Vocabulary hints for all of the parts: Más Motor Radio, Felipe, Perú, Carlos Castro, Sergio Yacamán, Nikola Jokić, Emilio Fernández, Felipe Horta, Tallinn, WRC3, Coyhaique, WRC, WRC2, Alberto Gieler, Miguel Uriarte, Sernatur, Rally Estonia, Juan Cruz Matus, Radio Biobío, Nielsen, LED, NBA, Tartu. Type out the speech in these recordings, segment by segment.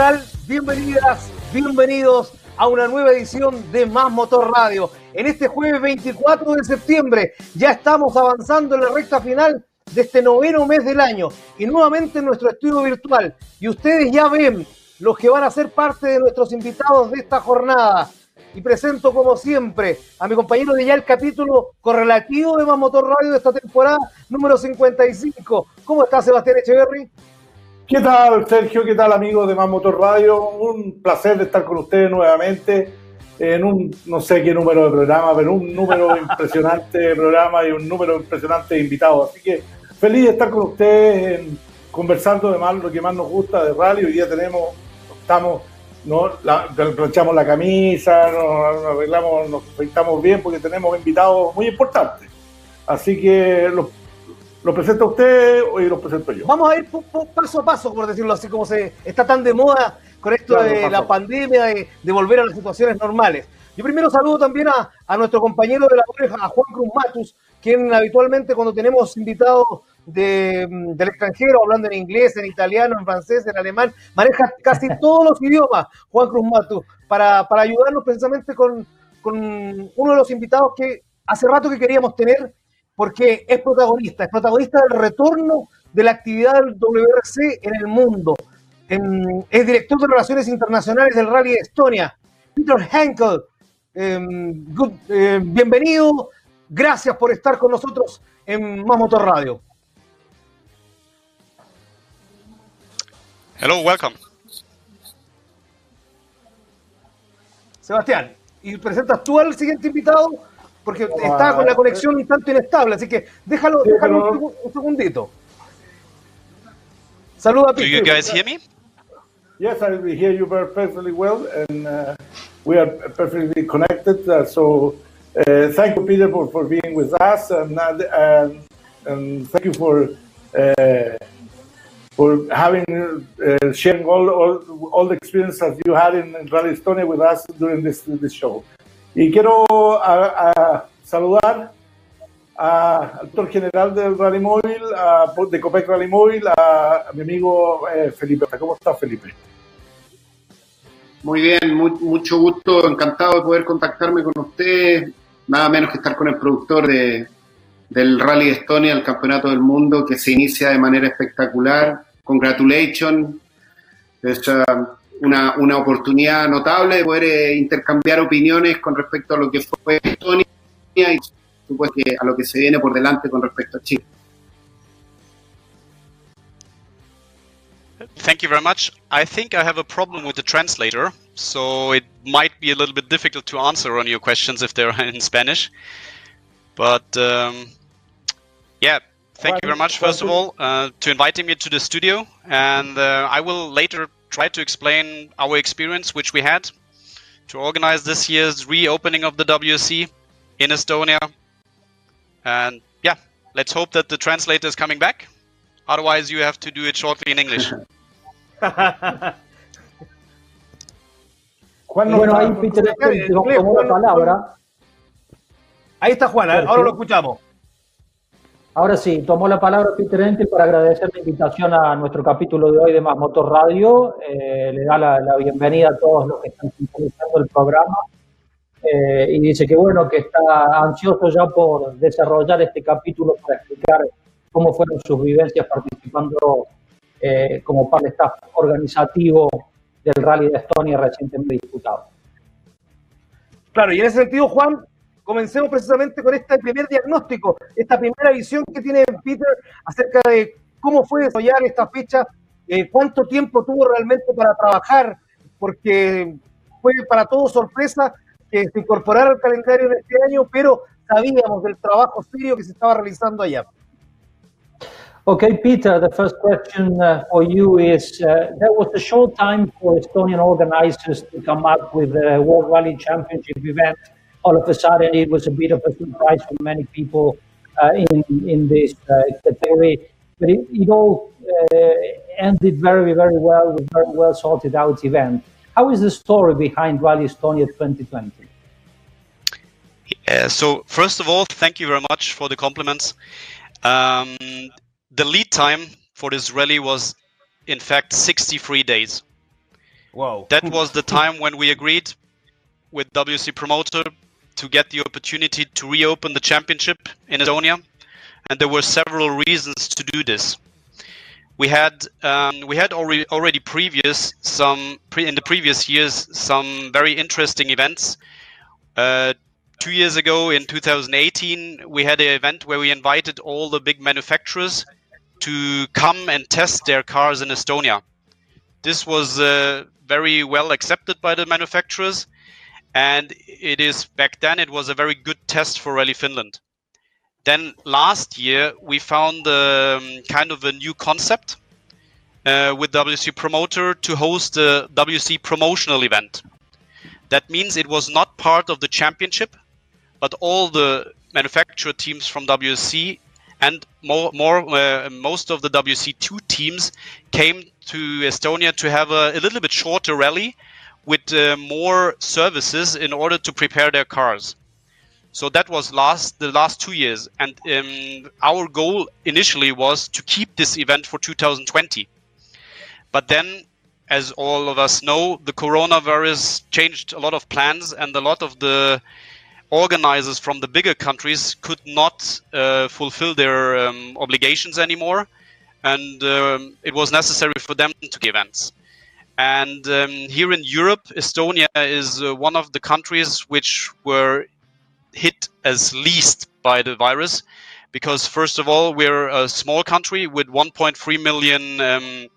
tal? Bienvenidas, bienvenidos a una nueva edición de Más Motor Radio. En este jueves 24 de septiembre ya estamos avanzando en la recta final de este noveno mes del año y nuevamente en nuestro estudio virtual. Y ustedes ya ven los que van a ser parte de nuestros invitados de esta jornada. Y presento como siempre a mi compañero de ya el capítulo correlativo de Más Motor Radio de esta temporada número 55. ¿Cómo está Sebastián Echeverry? ¿Qué tal, Sergio? ¿Qué tal, amigos de Más Motor Radio? Un placer de estar con ustedes nuevamente en un, no sé qué número de programa, pero un número impresionante de programa y un número impresionante de invitados. Así que feliz de estar con ustedes conversando de más lo que más nos gusta de rally. Hoy día planchamos la camisa, nos arreglamos, nos afeitamos bien porque tenemos invitados muy importantes. Así que los presento a usted y los presento yo. Vamos a ir paso a paso, por decirlo así, como se está tan de moda con esto de la pandemia, de volver a las situaciones normales. Yo primero saludo también a nuestro compañero de la oreja, a Juan Cruz Matus, quien habitualmente cuando tenemos invitados del extranjero, hablando en inglés, en italiano, en francés, en alemán, maneja casi todos los idiomas, Juan Cruz Matus, para ayudarnos precisamente con uno de los invitados que hace rato que queríamos tener, porque es protagonista del retorno de la actividad del WRC en el mundo. Es director de Relaciones Internacionales del Rally Estonia, Peter Henkel. Bienvenido, gracias por estar con nosotros en Más Motor Radio. Hello, welcome. Sebastián, y presentas tú al siguiente invitado porque está con la conexión un tanto inestable, así que déjalo un segundito. Saluda a Peter. Do you guys hear me? Yes, I hear you perfectly well, and we are perfectly connected. So thank you, Peter, for being with us, and thank you for having sharing all the experiences you had in Rally Estonia with us during this show. Y quiero saludar al actor general del Rally Móvil, de COPEC Rally Móvil, a mi amigo Felipe. ¿Cómo estás, Felipe? Muy bien, mucho gusto, encantado de poder contactarme con usted, nada menos que estar con el productor del Rally Estonia, el Campeonato del Mundo, que se inicia de manera espectacular. Congratulations. Es una oportunidad notable de poder intercambiar opiniones con respecto a lo que fue Estonia y a lo que se viene por delante con respecto a Chile. Thank you very much. I think I have a problem with the translator, so it might be a little bit difficult to answer on your questions if they're in Spanish. But thank you very much, first of all, to inviting me to the studio. And I will later try to explain our experience, which we had to organize this year's reopening of the WRC in Estonia. And yeah, let's hope that the translator is coming back. Otherwise, you have to do it shortly in English. Juan, bueno, ahí Peter tomó la palabra. Ahí está Juan, ahora lo escuchamos. Ahora sí, tomó la palabra Peter Henkel para agradecer la invitación a nuestro capítulo de hoy de Más Motor Radio. Le da la bienvenida a todos los que están sintonizando el programa. Y dice que bueno, que está ansioso ya por desarrollar este capítulo para explicar cómo fueron sus vivencias participando como parte del staff organizativo del Rally de Estonia recientemente disputado. Claro, y en ese sentido, Juan, comencemos precisamente con este primer diagnóstico, esta primera visión que tiene Peter acerca de cómo fue desarrollar esta fecha, cuánto tiempo tuvo realmente para trabajar, porque fue para todos sorpresa que se incorporara al calendario de este año, pero sabíamos del trabajo serio que se estaba realizando allá. Okay, Peter, the first question for you is, there was a short time for Estonian organizers to come up with the World Rally Championship event. All of a sudden, it was a bit of a surprise for many people in this category. But it all ended very, very well with very well sorted out event. How is the story behind Rally Estonia 2020? So, first of all, thank you very much for the compliments. The lead time for this rally was, in fact, 63 days. Wow. That was the time when we agreed with WRC Promoter to get the opportunity to reopen the championship in Estonia, and there were several reasons to do this. We had already in the previous years some very interesting events. 2 years ago, in 2018, we had an event where we invited all the big manufacturers to come and test their cars in Estonia. This was very well accepted by the manufacturers, and it is back then it was a very good test for Rally Finland. Then last year we found kind of a new concept with WRC Promoter to host a WRC promotional event. That means it was not part of the championship, but all the manufacturer teams from WRC and most of the WRC2 teams came to Estonia to have a little bit shorter rally with more services in order to prepare their cars. So that was the last 2 years, and our goal initially was to keep this event for 2020. But then, as all of us know, the coronavirus changed a lot of plans, and a lot of the organizers from the bigger countries could not fulfill their obligations anymore, and it was necessary for them to give events. And here in Europe, Estonia is one of the countries which were hit as least by the virus, because first of all, we're a small country with 1.3 million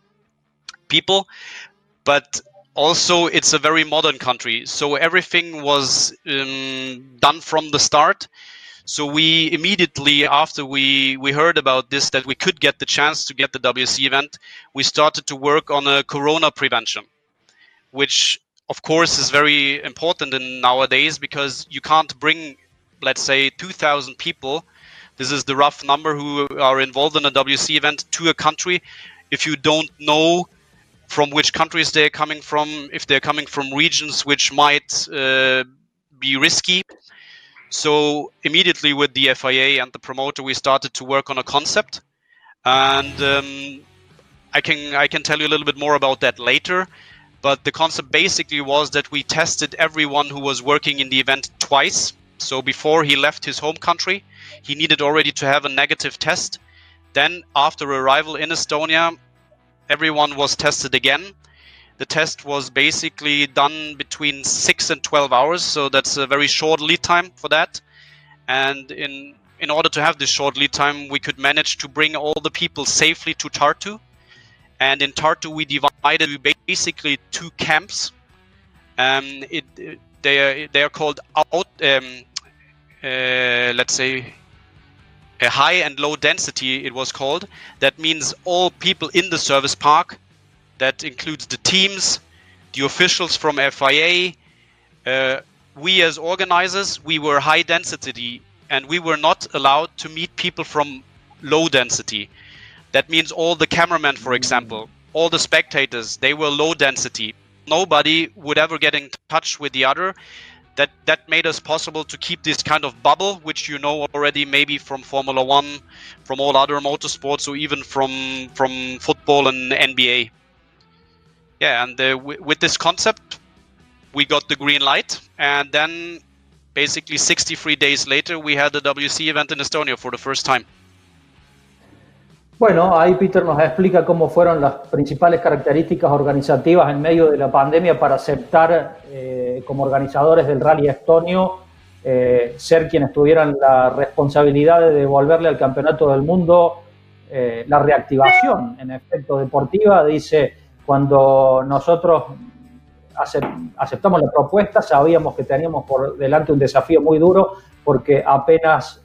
people, but also it's a very modern country, so everything was done from the start. So we immediately after we heard about this, that we could get the chance to get the WRC event, we started to work on a corona prevention, which of course is very important in nowadays, because you can't bring, let's say, 2,000 people, this is the rough number, who are involved in a WRC event to a country if you don't know from which countries they're coming from, if they're coming from regions which might be risky. So immediately with the FIA and the promoter, we started to work on a concept, and I can tell you a little bit more about that later. But the concept basically was that we tested everyone who was working in the event twice. So before he left his home country, he needed already to have a negative test. Then after arrival in Estonia, everyone was tested again. The test was basically done between 6 and 12 hours. So that's a very short lead time for that. And in order to have this short lead time, we could manage to bring all the people safely to Tartu. And in Tartu, we divided basically two camps. They are called out, let's say, a high and low density, it was called. That means all people in the service park. That includes the teams, the officials from FIA. We as organizers, we were high density, and we were not allowed to meet people from low density. That means all the cameramen, for example, all the spectators, they were low density. Nobody would ever get in touch with the other. That made us possible to keep this kind of bubble, which you know already maybe from Formula One, from all other motorsports, or even from football and NBA. Yeah, and with this concept, we got the green light. And then basically 63 days later, we had the WRC event in Estonia for the first time. Bueno, ahí Peter nos explica cómo fueron las principales características organizativas en medio de la pandemia para aceptar como organizadores del Rally Estonio ser quienes tuvieran la responsabilidad de devolverle al Campeonato del Mundo la reactivación en efecto deportiva. Dice, cuando nosotros aceptamos la propuesta, sabíamos que teníamos por delante un desafío muy duro, porque apenas...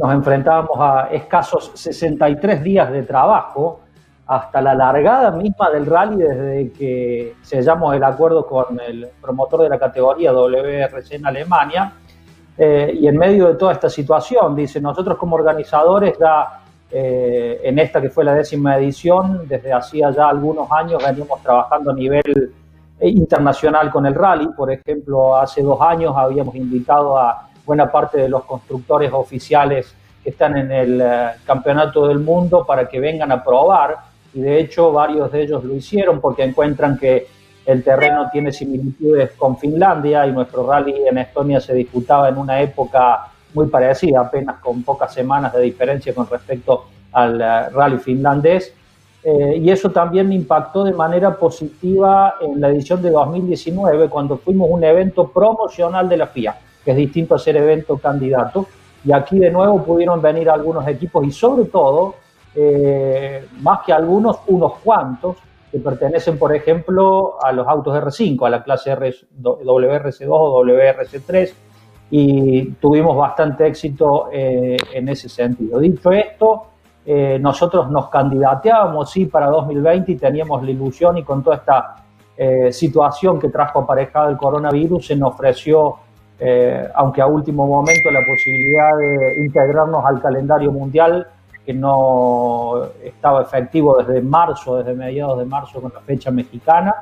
nos enfrentábamos a escasos 63 días de trabajo hasta la largada misma del rally, desde que sellamos el acuerdo con el promotor de la categoría WRC en Alemania. Y en medio de toda esta situación, dice, nosotros como organizadores ya en esta que fue la 10ª edición, desde hacía ya algunos años veníamos trabajando a nivel internacional con el rally. Por ejemplo, hace 2 años habíamos invitado a buena parte de los constructores oficiales que están en el Campeonato del Mundo para que vengan a probar, y de hecho varios de ellos lo hicieron porque encuentran que El terreno tiene similitudes con Finlandia y nuestro rally en Estonia se disputaba en una época muy parecida, apenas con pocas semanas de diferencia con respecto al rally finlandés. Y eso también impactó de manera positiva en la edición de 2019, cuando fuimos un evento promocional de la FIA, que es distinto a ser evento candidato. Y aquí de nuevo pudieron venir algunos equipos y sobre todo, más que algunos, unos cuantos, que pertenecen, por ejemplo, a los autos R5, a la clase WRC2 o WRC3, y tuvimos bastante éxito en ese sentido. Dicho esto, nosotros nos candidateábamos, sí, para 2020 y teníamos la ilusión, y con toda esta situación que trajo aparejada el coronavirus, se nos ofreció, aunque a último momento, la posibilidad de integrarnos al calendario mundial, que no estaba efectivo desde marzo, desde mediados de marzo con la fecha mexicana,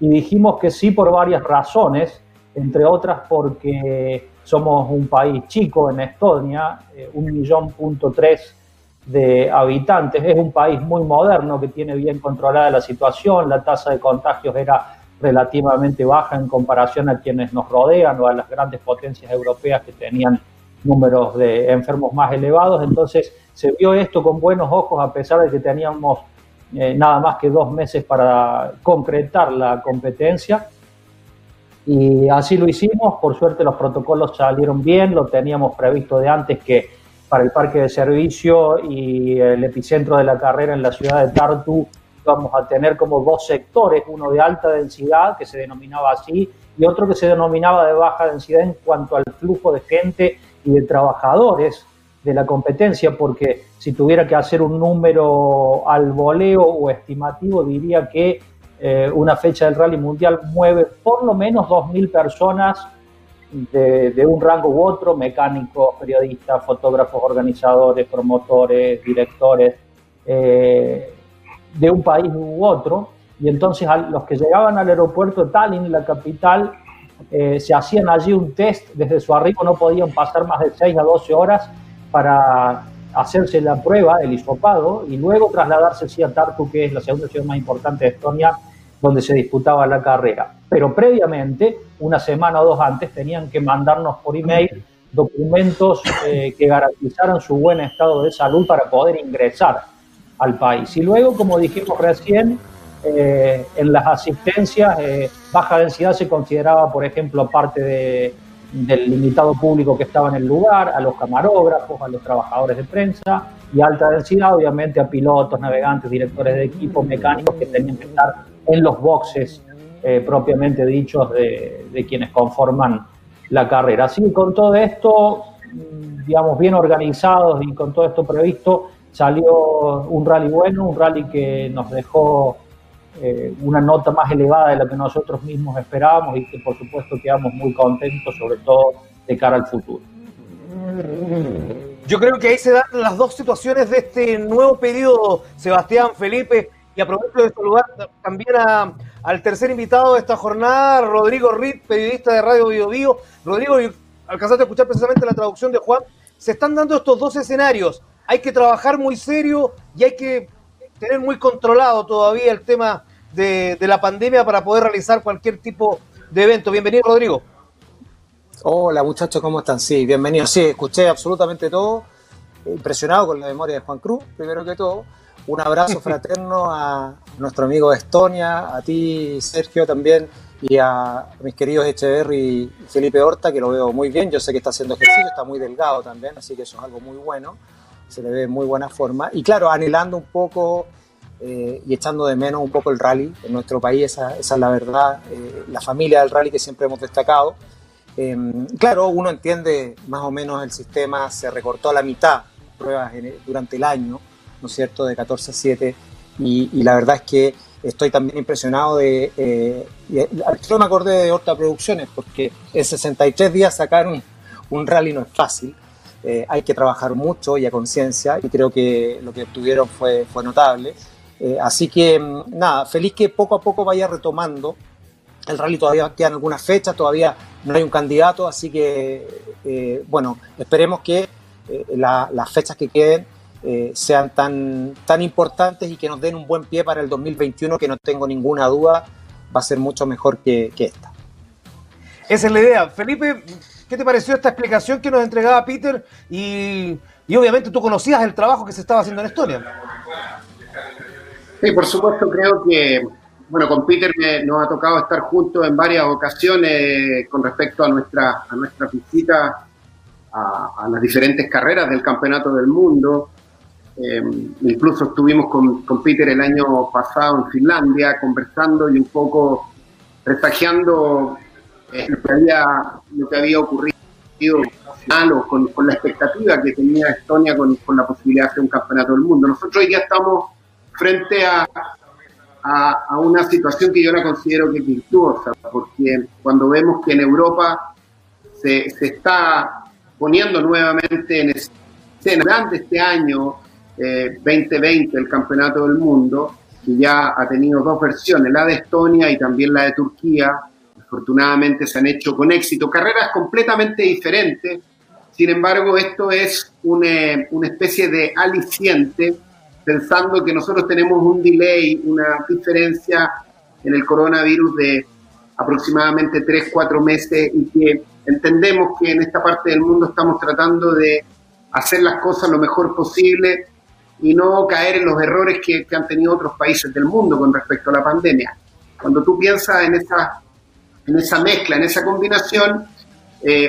y dijimos que sí por varias razones, entre otras porque somos un país chico en Estonia, 1.3 millones de habitantes, es un país muy moderno que tiene bien controlada la situación, la tasa de contagios era relativamente baja en comparación a quienes nos rodean o a las grandes potencias europeas que tenían números de enfermos más elevados. Entonces se vio esto con buenos ojos, a pesar de que teníamos nada más que 2 meses para concretar la competencia, y así lo hicimos. Por suerte los protocolos salieron bien, lo teníamos previsto de antes, que para el parque de servicio y el epicentro de la carrera en la ciudad de Tartu vamos a tener como 2 sectores, uno de alta densidad, que se denominaba así, y otro que se denominaba de baja densidad en cuanto al flujo de gente y de trabajadores de la competencia, porque si tuviera que hacer un número al voleo o estimativo, diría que una fecha del Rally Mundial mueve por lo menos 2.000 personas de un rango u otro: mecánicos, periodistas, fotógrafos, organizadores, promotores, directores, de un país u otro. Y entonces los que llegaban al aeropuerto de Tallinn, la capital, se hacían allí un test. Desde su arribo no podían pasar más de 6 a 12 horas para hacerse la prueba, el hisopado, y luego trasladarse a Tartu, que es la segunda ciudad más importante de Estonia, donde se disputaba la carrera. Pero previamente, una semana o 2 antes, tenían que mandarnos por email documentos que garantizaran su buen estado de salud para poder ingresar al país. Y luego, como dijimos recién, en las asistencias, baja densidad se consideraba, por ejemplo, parte del limitado público que estaba en el lugar, a los camarógrafos, a los trabajadores de prensa, y alta densidad, obviamente, a pilotos, navegantes, directores de equipo, mecánicos que tenían que estar en los boxes propiamente dichos de quienes conforman la carrera. Así, con todo esto, digamos, bien organizados y con todo esto previsto, salió un rally bueno, un rally que nos dejó una nota más elevada de la que nosotros mismos esperábamos, y que por supuesto quedamos muy contentos, sobre todo de cara al futuro. Yo creo que ahí se dan las dos situaciones de este nuevo periodo, Sebastián, Felipe, y aprovecho de saludar también al tercer invitado de esta jornada, Rodrigo Ritt, periodista de Radio Biobío. Rodrigo, alcanzaste a escuchar precisamente la traducción de Juan. Se están dando estos dos escenarios: hay que trabajar muy serio y hay que tener muy controlado todavía el tema de la pandemia para poder realizar cualquier tipo de evento. Bienvenido, Rodrigo. Hola, muchachos, ¿cómo están? Sí, bienvenidos. Sí, escuché absolutamente todo. Impresionado con la memoria de Juan Cruz, primero que todo. Un abrazo fraterno a nuestro amigo de Estonia, a ti, Sergio, también, y a mis queridos Echeverry y Felipe Horta, que lo veo muy bien. Yo sé que está haciendo ejercicio, está muy delgado también, así que eso es algo muy bueno. Se le ve muy buena forma. Y claro, anhelando un poco y echando de menos un poco el rally en nuestro país, esa es la verdad, la familia del rally que siempre hemos destacado. Claro, uno entiende más o menos el sistema, se recortó a la mitad pruebas durante el año, ¿no es cierto?, de 14 a 7, y la verdad es que estoy también impresionado de... yo me acordé de Horta Producciones, porque en 63 días sacar un rally no es fácil. Hay que trabajar mucho y a conciencia, y creo que lo que obtuvieron fue notable. Así que, nada, feliz que poco a poco vaya retomando el rally. Todavía quedan algunas fechas, todavía no hay un candidato, así que, bueno, esperemos que las fechas que queden sean tan, tan importantes y que nos den un buen pie para el 2021, que no tengo ninguna duda va a ser mucho mejor que esta. Esa es la idea. Felipe, ¿qué te pareció esta explicación que nos entregaba Peter? Y obviamente tú conocías el trabajo que se estaba haciendo en Estonia. Sí, por supuesto, creo que, bueno, con Peter nos ha tocado estar juntos en varias ocasiones con respecto a nuestra visita a las diferentes carreras del Campeonato del Mundo. Incluso estuvimos con Peter el año pasado en Finlandia conversando y un poco presagiando lo que había ocurrido con la expectativa que tenía Estonia con la posibilidad de hacer un Campeonato del Mundo. Nosotros ya estamos frente a una situación que yo la considero que es virtuosa, porque cuando vemos que en Europa se está poniendo nuevamente en escena durante este año 2020 el Campeonato del Mundo, que ya ha tenido dos versiones, la de Estonia y también la de Turquía. Afortunadamente se han hecho con éxito carreras completamente diferentes, sin embargo esto es una especie de aliciente, pensando que nosotros tenemos un delay, una diferencia en el coronavirus de aproximadamente 3-4 meses, y que entendemos que en esta parte del mundo estamos tratando de hacer las cosas lo mejor posible y no caer en los errores que han tenido otros países del mundo con respecto a la pandemia. Cuando tú piensas en esa mezcla, en esa combinación,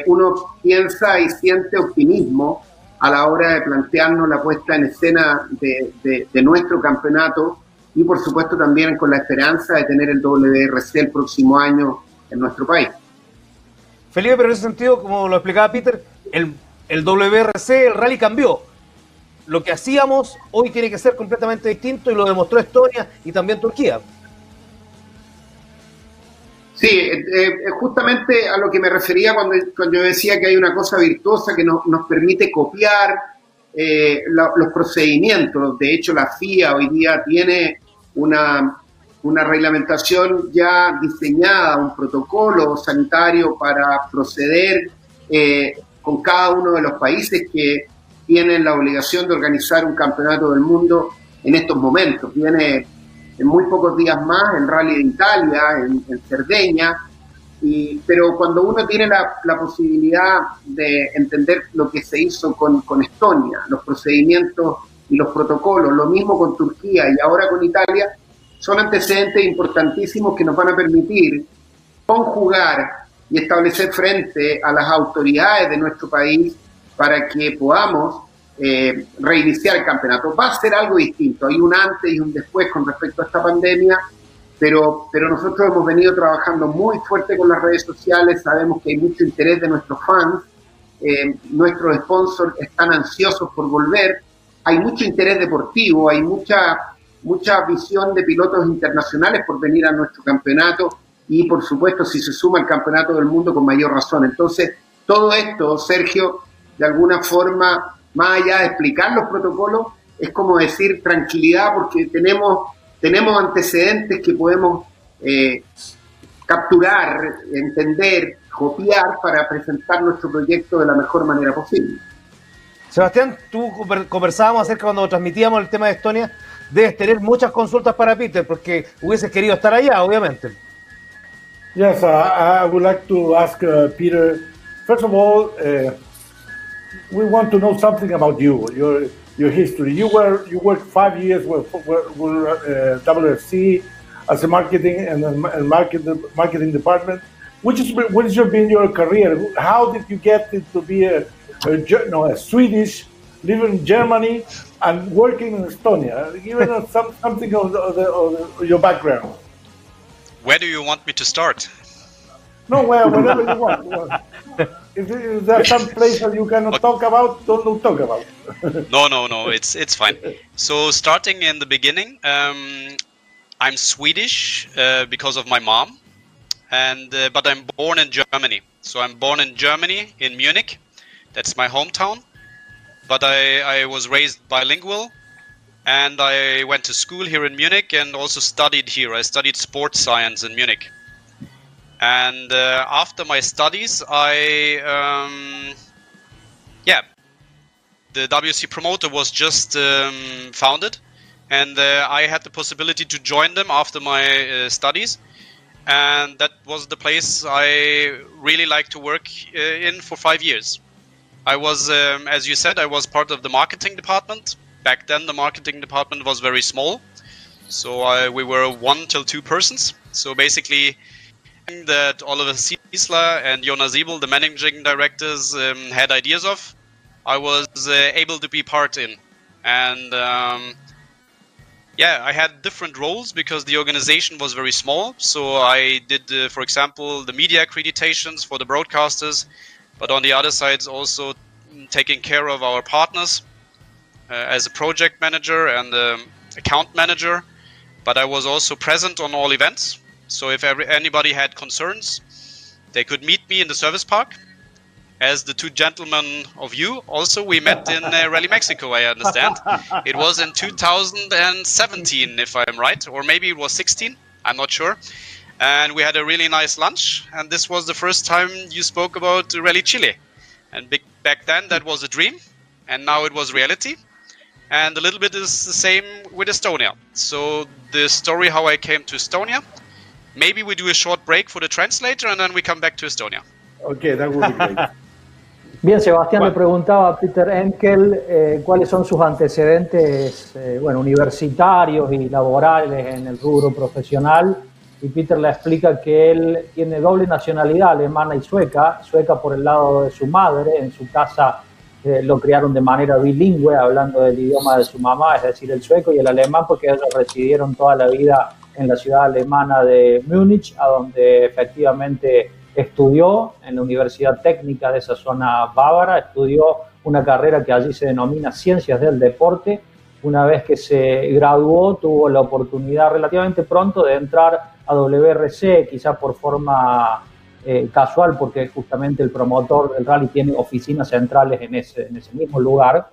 uno piensa y siente optimismo a la hora de plantearnos la puesta en escena de nuestro campeonato, y por supuesto también con la esperanza de tener el WRC el próximo año en nuestro país. Felipe, pero en ese sentido, como lo explicaba Peter, el WRC, el rally cambió. Lo que hacíamos hoy tiene que ser completamente distinto, y lo demostró Estonia y también Turquía. Sí, justamente a lo que me refería cuando yo decía que hay una cosa virtuosa que nos permite copiar los procedimientos. De hecho, la FIA hoy día tiene una reglamentación ya diseñada, un protocolo sanitario para proceder con cada uno de los países que tienen la obligación de organizar un campeonato del mundo en estos momentos. Viene en muy pocos días más el Rally de Italia, en Cerdeña, pero cuando uno tiene la posibilidad de entender lo que se hizo con Estonia, los procedimientos y los protocolos, lo mismo con Turquía y ahora con Italia, son antecedentes importantísimos que nos van a permitir conjugar y establecer frente a las autoridades de nuestro país para que podamos reiniciar el campeonato. Va a ser algo distinto, hay un antes y un después con respecto a esta pandemia, pero nosotros hemos venido trabajando muy fuerte con las redes sociales, sabemos que hay mucho interés de nuestros fans, nuestros sponsors están ansiosos por volver, hay mucho interés deportivo, hay mucha visión de pilotos internacionales por venir a nuestro campeonato, y por supuesto si se suma el campeonato del mundo con mayor razón. Entonces todo esto, Sergio, de alguna forma, más allá de explicar los protocolos, es como decir tranquilidad, porque tenemos antecedentes que podemos capturar, entender, copiar para presentar nuestro proyecto de la mejor manera posible. Sebastián, tú conversábamos acerca, cuando transmitíamos el tema de Estonia, debes tener muchas consultas para Peter, porque hubieses querido estar allá, obviamente. Yes, I would like to ask Peter, first of all, we want to know something about you, your history. You worked 5 years with WRC as a marketing and marketing department. What has been your career? How did you get to be a Swedish, living in Germany and working in Estonia? Give us something of your background. Where do you want me to start? No, wherever you want. Is there some place that you cannot talk about? Don't talk about. No. It's fine. So starting in the beginning, I'm Swedish because of my mom, but I'm born in Germany. So I'm born in Germany, in Munich. That's my hometown. But I was raised bilingual, and I went to school here in Munich and also studied here. I studied sports science in Munich. And after my studies, the WRC Promoter was just founded, and I had the possibility to join them after my studies. and that was the place I really liked to work in for 5 years. I was, as you said, I was part of the marketing department. Back then, the marketing department was very small, so we were 1 to 2 persons. So basically, that Oliver Ciesla and Jonas Siebel, the managing directors, had ideas of, I was able to be part in. And yeah, I had different roles because the organization was very small. So I did, for example, the media accreditations for the broadcasters, but on the other side, also taking care of our partners as a project manager and account manager. But I was also present on all events. So if anybody had concerns, they could meet me in the service park. As the two gentlemen of you, also we met in Rally Mexico, I understand. It was in 2017, if I'm right, or maybe it was 16, I'm not sure. And we had a really nice lunch, and this was the first time you spoke about Rally Chile. And back then that was a dream, and now it was reality. And a little bit is the same with Estonia. So the story how I came to Estonia, maybe we do a short break for the translator, and then we come back to Estonia. Okay, that would be great. Bien, Sebastián le preguntaba a Peter Henkel cuáles son sus antecedentes bueno, universitarios y laborales en el rubro profesional, y Peter le explica que él tiene doble nacionalidad, alemana y sueca, sueca por el lado de su madre, en su casa lo criaron de manera bilingüe, hablando del idioma de su mamá, es decir, el sueco y el alemán, porque ellos residieron toda la vida en la ciudad alemana de Múnich, a donde efectivamente estudió en la Universidad Técnica de esa zona bávara, estudió una carrera que allí se denomina Ciencias del Deporte. Una vez que se graduó, tuvo la oportunidad relativamente pronto de entrar a WRC, quizá por forma casual, porque justamente el promotor del rally tiene oficinas centrales en ese mismo lugar.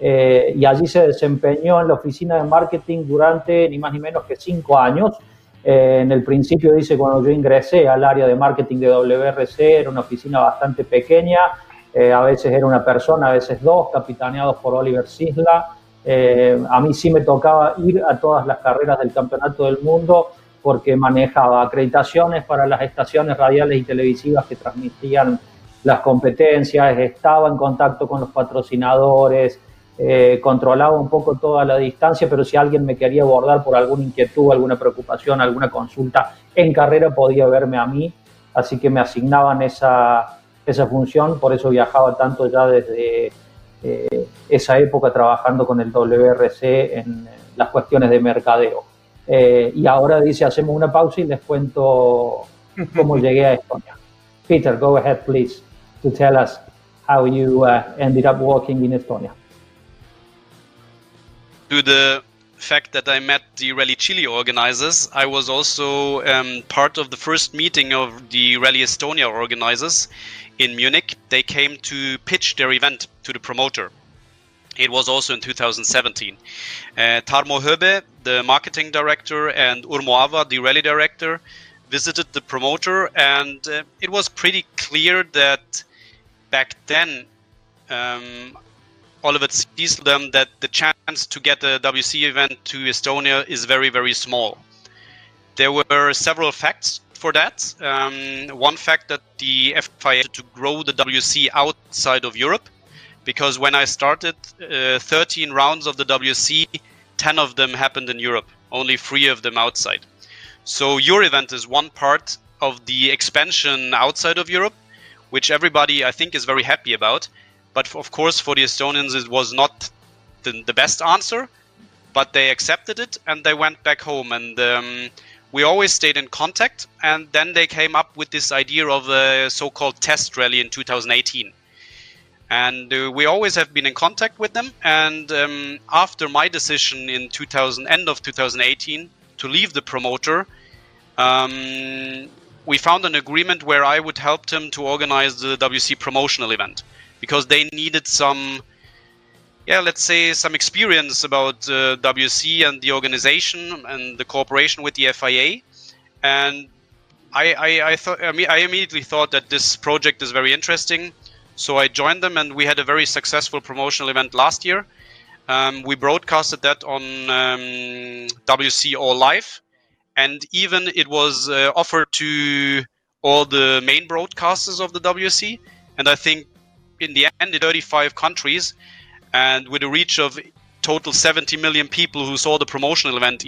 Y allí se desempeñó en la oficina de marketing durante ni más ni menos que 5 años. En el principio, dice, cuando yo ingresé al área de marketing de WRC, era una oficina bastante pequeña, a veces era una persona, a veces dos, capitaneados por Oliver Ciesla. A mí sí me tocaba ir a todas las carreras del campeonato del mundo porque manejaba acreditaciones para las estaciones radiales y televisivas que transmitían las competencias, estaba en contacto con los patrocinadores, controlaba un poco toda la distancia, pero si alguien me quería abordar por alguna inquietud, alguna preocupación, alguna consulta en carrera, podía verme a mí, así que me asignaban esa función, por eso viajaba tanto ya desde esa época trabajando con el WRC en las cuestiones de mercadeo. Y ahora dice, hacemos una pausa y les cuento cómo llegué a Estonia. Peter, go ahead please to tell us how you ended up working in Estonia. To the fact that I met the Rally Chile organizers, I was also part of the first meeting of the Rally Estonia organizers in Munich. They came to pitch their event to the promoter. It was also in 2017. Tarmo Höbe, the marketing director, and Urmo Aava, the rally director, visited the promoter, and it was pretty clear that back then Oliver sees them that the chance to get a WC event to Estonia is very, very small. There were several facts for that. One fact that the FIA to grow the WC outside of Europe, because when I started 13 rounds of the WC, 10 of them happened in Europe, only 3 of them outside. So your event is one part of the expansion outside of Europe, which everybody I think is very happy about. But of course, for the Estonians, it was not the best answer, but they accepted it and they went back home. And we always stayed in contact. And then they came up with this idea of a so-called test rally in 2018. And we always have been in contact with them. And after my decision in end of 2018 to leave the promoter, we found an agreement where I would help them to organize the WC promotional event, because they needed some, let's say, some experience about WC and the organization and the cooperation with the FIA. And I immediately thought that this project is very interesting. So I joined them, and we had a very successful promotional event last year. We broadcasted that on WC All Live, And even it was offered to all the main broadcasters of the WRC. And I think in the end, in 35 countries, and with a reach of total 70 million people who saw the promotional event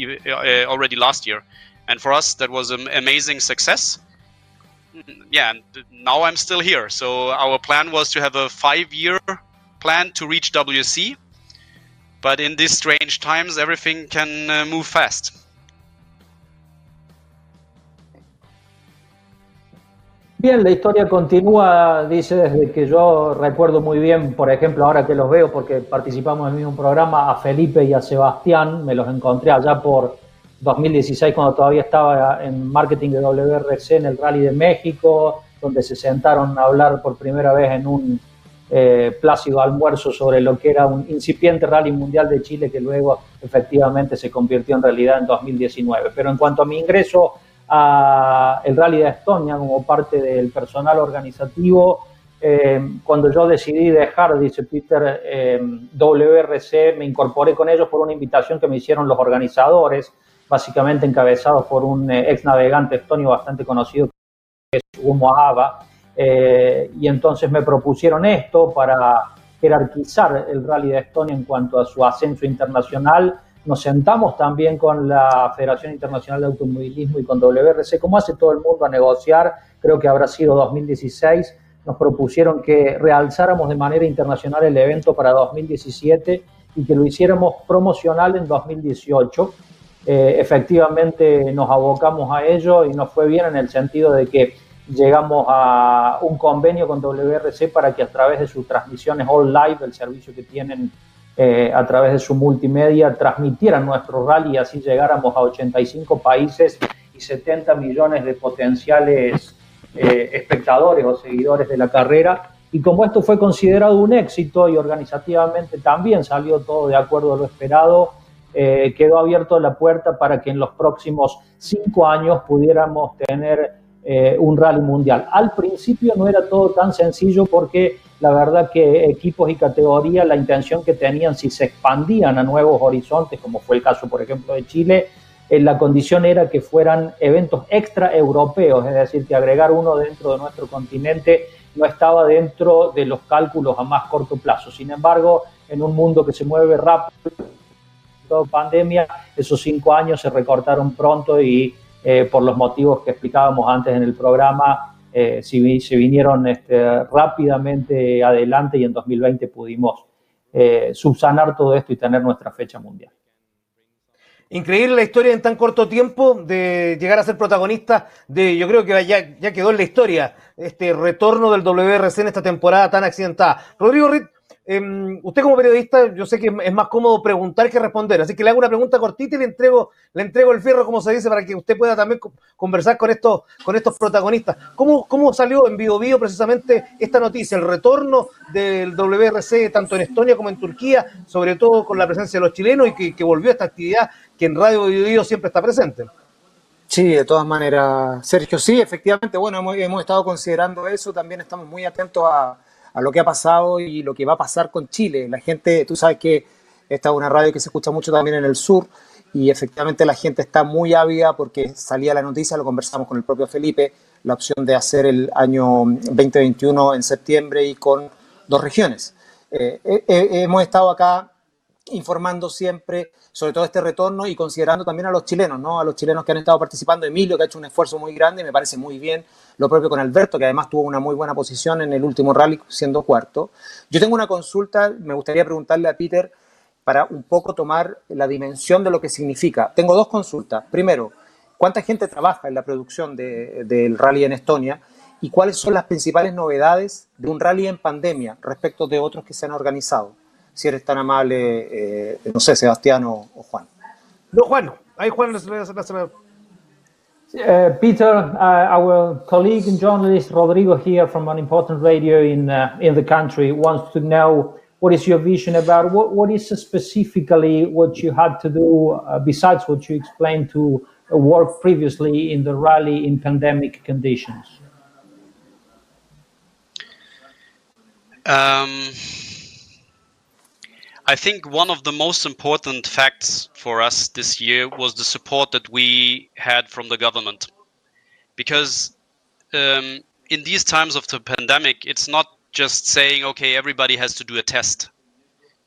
already last year. And for us, that was an amazing success. Yeah, and now I'm still here. So our plan was to have a 5-year plan to reach WRC. But in these strange times, everything can move fast. Bien, la historia continúa, dice, desde que yo recuerdo muy bien, por ejemplo, ahora que los veo, porque participamos en el mismo programa, a Felipe y a Sebastián, me los encontré allá por 2016, cuando todavía estaba en marketing de WRC, en el Rally de México, donde se sentaron a hablar por primera vez en un plácido almuerzo sobre lo que era un incipiente Rally Mundial de Chile, que luego efectivamente se convirtió en realidad en 2019. Pero en cuanto a mi ingreso a el Rally de Estonia como parte del personal organizativo, cuando yo decidí dejar, dice Peter, WRC, me incorporé con ellos por una invitación que me hicieron los organizadores, básicamente encabezados por un ex navegante estonio bastante conocido que es Urmo Aava, y entonces me propusieron esto para jerarquizar el Rally de Estonia en cuanto a su ascenso internacional. Nos sentamos también con la Federación Internacional de Automovilismo y con WRC, como hace todo el mundo, a negociar. Creo que habrá sido 2016. Nos propusieron que realzáramos de manera internacional el evento para 2017 y que lo hiciéramos promocional en 2018. Efectivamente nos abocamos a ello y nos fue bien en el sentido de que llegamos a un convenio con WRC para que a través de sus transmisiones online, el servicio que tienen a través de su multimedia, transmitieran nuestro rally y así llegáramos a 85 países y 70 millones de potenciales espectadores o seguidores de la carrera. Y como esto fue considerado un éxito y organizativamente también salió todo de acuerdo a lo esperado, quedó abierta la puerta para que en los próximos 5 años pudiéramos tener un rally mundial. Al principio no era todo tan sencillo porque la verdad que equipos y categorías, la intención que tenían si se expandían a nuevos horizontes, como fue el caso, por ejemplo, de Chile, la condición era que fueran eventos extraeuropeos, es decir, que agregar uno dentro de nuestro continente no estaba dentro de los cálculos a más corto plazo. Sin embargo, en un mundo que se mueve rápido, toda pandemia, esos 5 años se recortaron pronto y por los motivos que explicábamos antes en el programa, se vinieron rápidamente adelante y en 2020 pudimos subsanar todo esto y tener nuestra fecha mundial. Increíble la historia en tan corto tiempo de llegar a ser protagonista de, yo creo que ya quedó en la historia, este retorno del WRC en esta temporada tan accidentada. Rodrigo Ritt, usted como periodista, yo sé que es más cómodo preguntar que responder, así que le hago una pregunta cortita y le entrego el fierro, como se dice, para que usted pueda también conversar con estos protagonistas. ¿Cómo salió en Biobío precisamente esta noticia, el retorno del WRC tanto en Estonia como en Turquía, sobre todo con la presencia de los chilenos y que volvió a esta actividad que en Radio Biobío siempre está presente? Sí, de todas maneras, Sergio, sí, efectivamente, bueno, hemos estado considerando eso, también estamos muy atentos a lo que ha pasado y lo que va a pasar con Chile. La gente, tú sabes que esta es una radio que se escucha mucho también en el sur y efectivamente la gente está muy ávida porque salía la noticia, lo conversamos con el propio Felipe, la opción de hacer el año 2021 en septiembre y con 2 regiones. Hemos estado acá informando siempre sobre todo este retorno y considerando también a los chilenos, ¿no? A los chilenos que han estado participando. Emilio, que ha hecho un esfuerzo muy grande, me parece muy bien. Lo propio con Alberto, que además tuvo una muy buena posición en el último rally, siendo 4º. Yo tengo una consulta, me gustaría preguntarle a Peter para un poco tomar la dimensión de lo que significa. Tengo 2 consultas. Primero, ¿cuánta gente trabaja en la producción del rally en Estonia? ¿Y cuáles son las principales novedades de un rally en pandemia respecto de otros que se han organizado? Si eres tan amable, no sé, Sebastián o Juan. No, Juan. Ahí Juan les voy a hacer la... Peter, our colleague and journalist Rodrigo here from an important radio in the country wants to know what is your vision about what is specifically what you had to do besides what you explained to work previously in the rally in pandemic conditions. I think one of the most important facts for us this year was the support that we had from the government, because in these times of the pandemic, it's not just saying, okay, everybody has to do a test.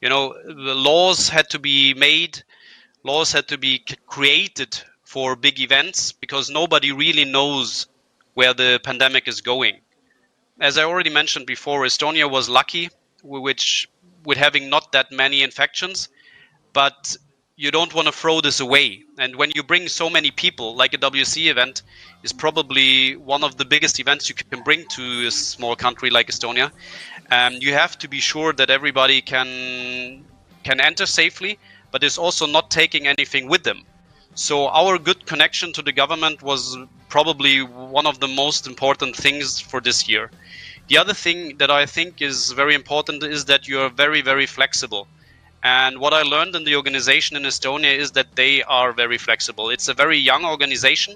You know, the laws had to be made, laws had to be created for big events, because nobody really knows where the pandemic is going. As I already mentioned before, Estonia was lucky with having not that many infections, but you don't want to throw this away. And when you bring so many people, like a WRC event is probably one of the biggest events you can bring to a small country like Estonia. You have to be sure that everybody can enter safely, but is also not taking anything with them. So our good connection to the government was probably one of the most important things for this year. The other thing that I think is very important is that you are very, very flexible. And what I learned in the organization in Estonia is that they are very flexible. It's a very young organization,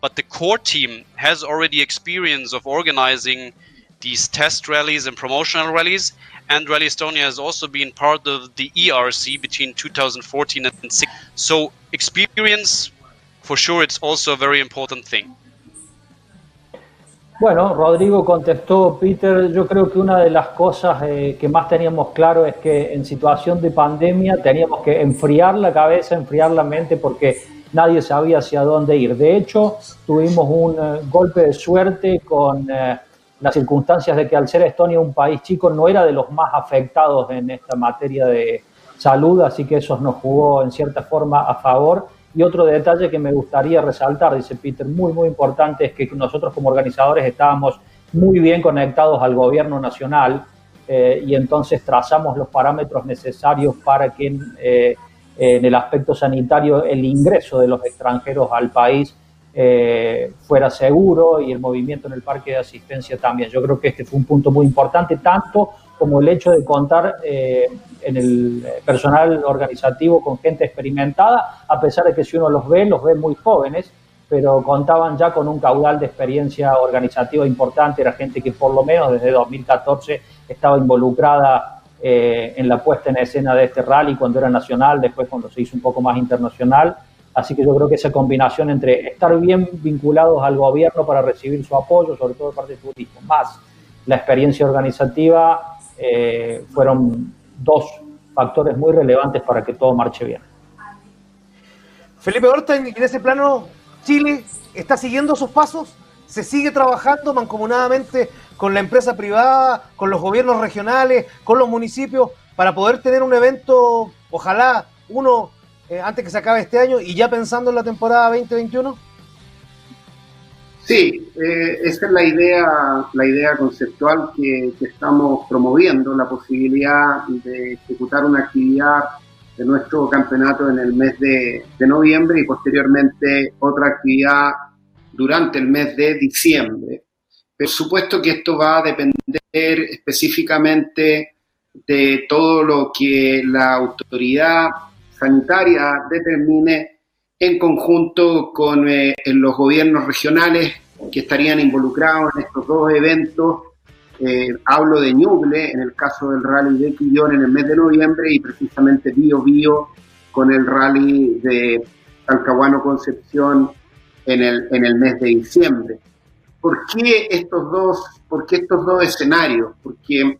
but the core team has already experience of organizing these test rallies and promotional rallies. And Rally Estonia has also been part of the ERC between 2014 and 2016. So experience, for sure, it's also a very important thing. Bueno, Rodrigo contestó, Peter, yo creo que una de las cosas que más teníamos claro es que en situación de pandemia teníamos que enfriar la cabeza, enfriar la mente, porque nadie sabía hacia dónde ir. De hecho, tuvimos un golpe de suerte con las circunstancias de que al ser Estonia un país chico no era de los más afectados en esta materia de salud, así que eso nos jugó en cierta forma a favor. Y otro detalle que me gustaría resaltar, dice Peter, muy, muy importante, es que nosotros como organizadores estábamos muy bien conectados al gobierno nacional y entonces trazamos los parámetros necesarios para que en el aspecto sanitario el ingreso de los extranjeros al país fuera seguro y el movimiento en el parque de asistencia también. Yo creo que este fue un punto muy importante, tanto como el hecho de contar en el personal organizativo con gente experimentada, a pesar de que si uno los ve muy jóvenes, pero contaban ya con un caudal de experiencia organizativa importante. Era gente que por lo menos desde 2014 estaba involucrada en la puesta en escena de este rally cuando era nacional, después cuando se hizo un poco más internacional. Así que yo creo que esa combinación entre estar bien vinculados al gobierno para recibir su apoyo, sobre todo de parte de turismo, más la experiencia organizativa, fueron dos factores muy relevantes para que todo marche bien. Felipe, ahorita en ese plano, Chile está siguiendo sus pasos, se sigue trabajando mancomunadamente con la empresa privada, con los gobiernos regionales, con los municipios, para poder tener un evento, ojalá uno antes que se acabe este año y ya pensando en la temporada 2021? Sí, esa es la idea conceptual que estamos promoviendo, la posibilidad de ejecutar una actividad de nuestro campeonato en el mes de noviembre y posteriormente otra actividad durante el mes de diciembre. Por supuesto que esto va a depender específicamente de todo lo que la autoridad sanitaria determine en conjunto con los gobiernos regionales que estarían involucrados en estos dos eventos. Hablo de Ñuble, en el caso del rally de Quillón en el mes de noviembre, y precisamente Biobío con el rally de Talcahuano-Concepción en el mes de diciembre. ¿Por qué estos dos escenarios? Porque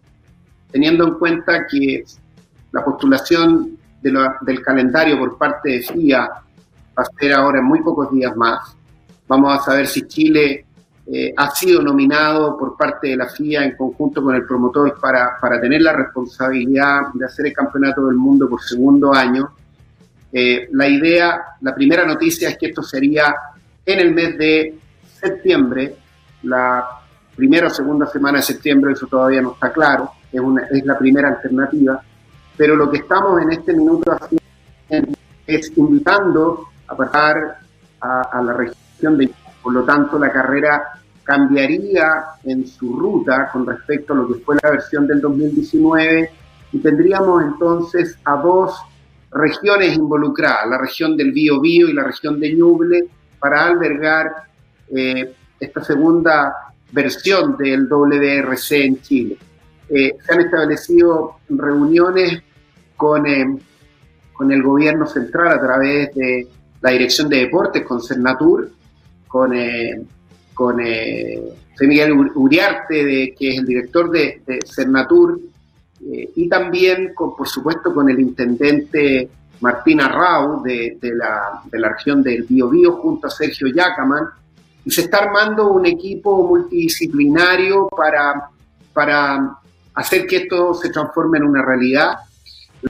teniendo en cuenta que la postulación del calendario por parte de FIA va a ser ahora en muy pocos días más. Vamos a saber si Chile ha sido nominado por parte de la FIA en conjunto con el promotor para tener la responsabilidad de hacer el Campeonato del Mundo por segundo año. La primera noticia es que esto sería en el mes de septiembre, la primera o segunda semana de septiembre, eso todavía no está claro, es la primera alternativa. Pero lo que estamos en este minuto haciendo es invitando a pasar a la región de Ñuble. Por lo tanto, la carrera cambiaría en su ruta con respecto a lo que fue la versión del 2019 y tendríamos entonces a dos regiones involucradas, la región del Biobío y la región de Ñuble, para albergar esta segunda versión del WRC en Chile. Se han establecido reuniones con el gobierno central a través de la dirección de deportes, con Sernatur, con Miguel Uriarte, que es el director de Sernatur, y también, por supuesto, con el intendente Martín Arrau de la región del Biobío, junto a Sergio Yacamán. Y se está armando un equipo multidisciplinario para hacer que esto se transforme en una realidad.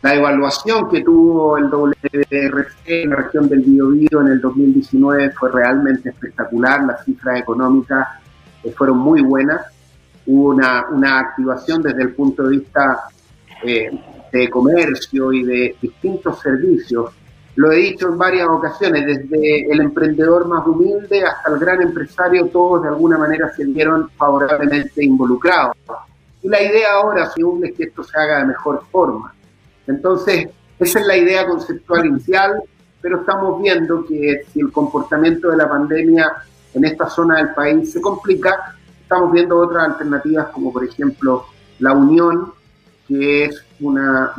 La evaluación que tuvo el WRC en la región del Biobío en el 2019 fue realmente espectacular. Las cifras económicas fueron muy buenas. Hubo una activación desde el punto de vista de comercio y de distintos servicios. Lo he dicho en varias ocasiones, desde el emprendedor más humilde hasta el gran empresario, todos de alguna manera se vieron favorablemente involucrados. Y la idea ahora, según, es que esto se haga de mejor forma. Entonces, esa es la idea conceptual inicial, pero estamos viendo que si el comportamiento de la pandemia en esta zona del país se complica, estamos viendo otras alternativas, como por ejemplo La Unión, que es una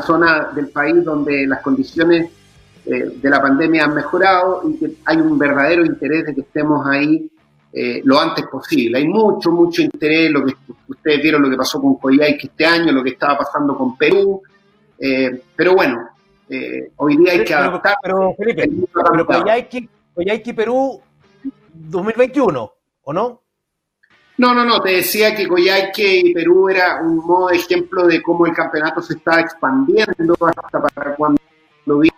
zona del país donde las condiciones de la pandemia han mejorado y que hay un verdadero interés de que estemos ahí lo antes posible. Hay mucho interés, lo que ustedes vieron, lo que pasó con Coyhaique este año, lo que estaba pasando con Perú, pero bueno, hoy día hay que adaptar. Pero Felipe, pero Coyhaique Perú 2021, ¿o no? No, te decía que Coyhaique y Perú era un modo de ejemplo de cómo el campeonato se está expandiendo hasta para cuando vino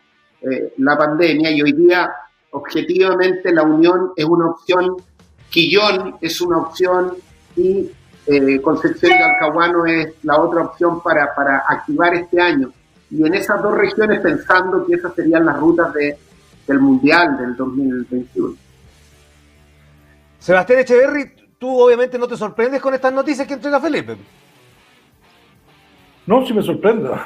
la pandemia, y hoy día objetivamente La Unión es una opción, Quillón es una opción y Concepción y Talcahuano es la otra opción para activar este año. Y en esas dos regiones pensando que esas serían las rutas del Mundial del 2021. Sebastián Echeverry, tú obviamente no te sorprendes con estas noticias que entrega Felipe. No, sí me sorprendo.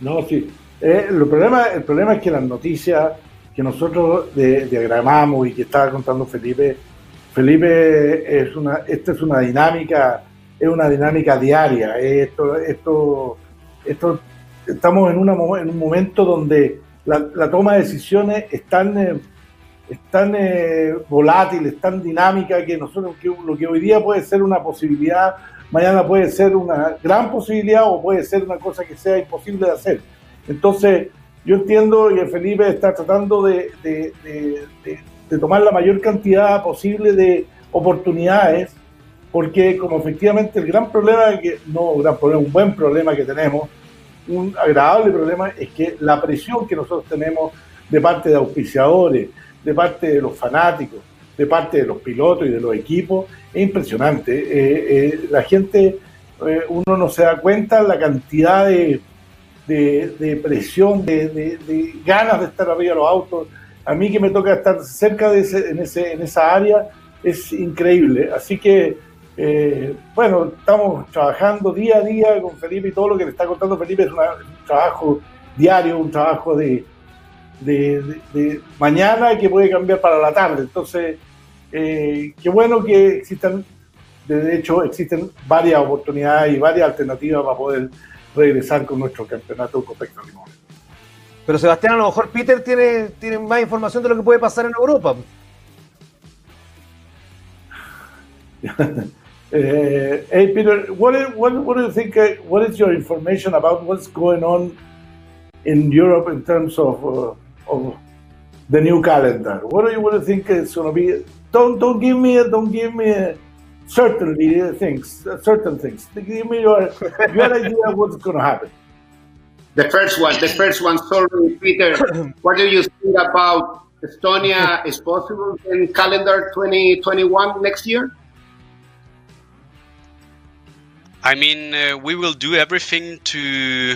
No, sí. El problema es que las noticias que nosotros diagramamos y que estaba contando Felipe es una dinámica diaria. Esto estamos en un momento donde la toma de decisiones es tan volátil, es tan dinámica que lo que hoy día puede ser una posibilidad, mañana puede ser una gran posibilidad o puede ser una cosa que sea imposible de hacer. Entonces, yo entiendo que Felipe está tratando de tomar la mayor cantidad posible de oportunidades, porque como efectivamente el gran problema, un buen problema que tenemos, un agradable problema, es que la presión que nosotros tenemos de parte de auspiciadores, de parte de los fanáticos, de parte de los pilotos y de los equipos, es impresionante. La gente, uno no se da cuenta la cantidad de presión, de ganas de estar arriba de los autos. A mí que me toca estar cerca de esa área, es increíble. Así que, estamos trabajando día a día con Felipe, y todo lo que le está contando Felipe es un trabajo diario, un trabajo de mañana que puede cambiar para la tarde. Entonces, qué bueno que existen varias oportunidades y varias alternativas para poder regresar con nuestro campeonato COPEC Rally Móvil. Pero Sebastián, a lo mejor Peter tiene más información de lo que puede pasar en Europa. Hey Peter, what do you think? What is your information about what's going on in Europe in terms of the new calendar? What do you think it's going to be? Don't give me certain things. Give me your idea of what's going to happen. The first one. Sorry, Peter. What do you think about Estonia? Is possible in calendar 2021 next year? I mean, we will do everything to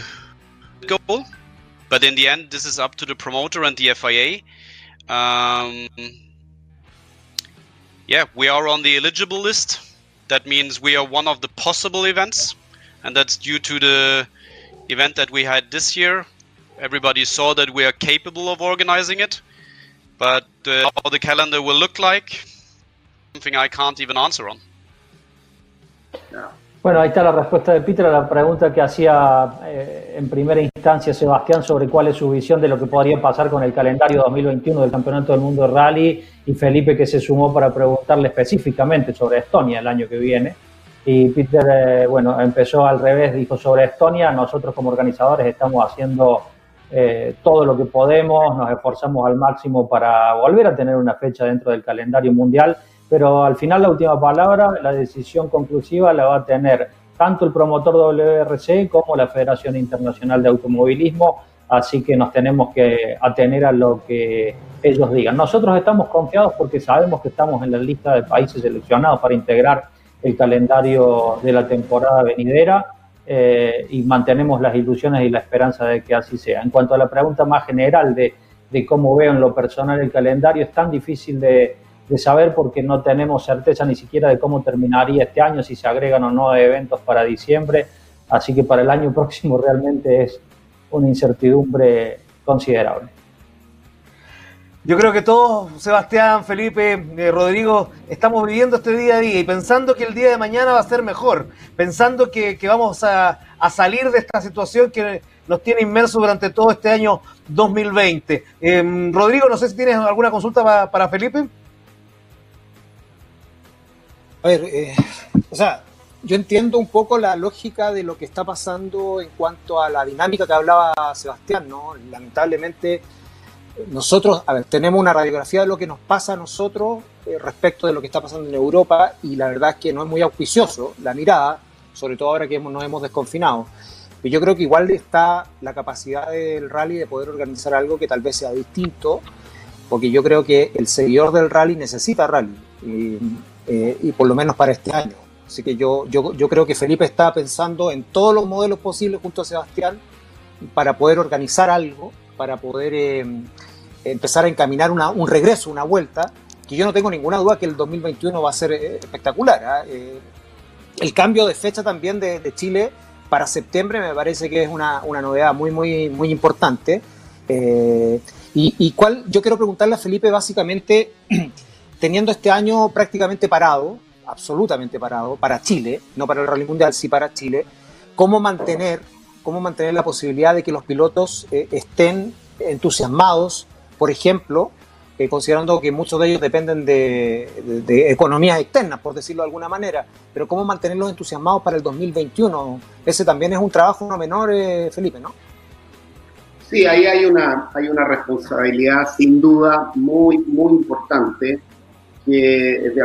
goal. But in the end, this is up to the promoter and the FIA. We are on the eligible list. That means we are one of the possible events, and that's due to the event that we had this year. Everybody saw that we are capable of organizing it, but how the calendar will look like, something I can't even answer on. Yeah. Bueno, ahí está la respuesta de Peter a la pregunta que hacía en primera instancia Sebastián sobre cuál es su visión de lo que podría pasar con el calendario 2021 del Campeonato del Mundo de Rally, y Felipe, que se sumó para preguntarle específicamente sobre Estonia el año que viene. Y Peter, bueno, empezó al revés, dijo sobre Estonia: nosotros como organizadores estamos haciendo todo lo que podemos, nos esforzamos al máximo para volver a tener una fecha dentro del calendario mundial, pero al final la última palabra, la decisión conclusiva la va a tener tanto el promotor WRC como la Federación Internacional de Automovilismo, así que nos tenemos que atener a lo que ellos digan. Nosotros estamos confiados porque sabemos que estamos en la lista de países seleccionados para integrar el calendario de la temporada venidera, y mantenemos las ilusiones y la esperanza de que así sea. En cuanto a la pregunta más general de cómo veo en lo personal el calendario, es tan difícil de saber porque no tenemos certeza ni siquiera de cómo terminaría este año, si se agregan o no eventos para diciembre, así que para el año próximo realmente es una incertidumbre considerable. Yo creo que todos, Sebastián, Felipe, Rodrigo, estamos viviendo este día a día y pensando que el día de mañana va a ser mejor, pensando que vamos a salir de esta situación que nos tiene inmersos durante todo este año 2020. Rodrigo, no sé si tienes alguna consulta para Felipe. A ver, o sea, yo entiendo un poco la lógica de lo que está pasando en cuanto a la dinámica que hablaba Sebastián, ¿no? Lamentablemente, nosotros, a ver, tenemos una radiografía de lo que nos pasa a nosotros respecto de lo que está pasando en Europa, y la verdad es que no es muy auspicioso la mirada, sobre todo ahora que nos hemos desconfinado. Pero yo creo que igual está la capacidad del rally de poder organizar algo que tal vez sea distinto, porque yo creo que el seguidor del rally necesita rally, y por lo menos para este año. Así que yo creo que Felipe está pensando en todos los modelos posibles junto a Sebastián para poder organizar algo, para poder empezar a encaminar un regreso, una vuelta, que yo no tengo ninguna duda que el 2021 va a ser espectacular, ¿eh? El cambio de fecha también de Chile para septiembre me parece que es una novedad muy importante. Yo quiero preguntarle a Felipe, básicamente, teniendo este año prácticamente parado, absolutamente parado, para Chile, no para el Rally Mundial, sí para Chile, ¿cómo mantener la posibilidad de que los pilotos estén entusiasmados, por ejemplo, considerando que muchos de ellos dependen de economías externas, por decirlo de alguna manera, pero cómo mantenerlos entusiasmados para el 2021? Ese también es un trabajo no menor, Felipe, ¿no? Sí, ahí hay una responsabilidad sin duda muy importante, que de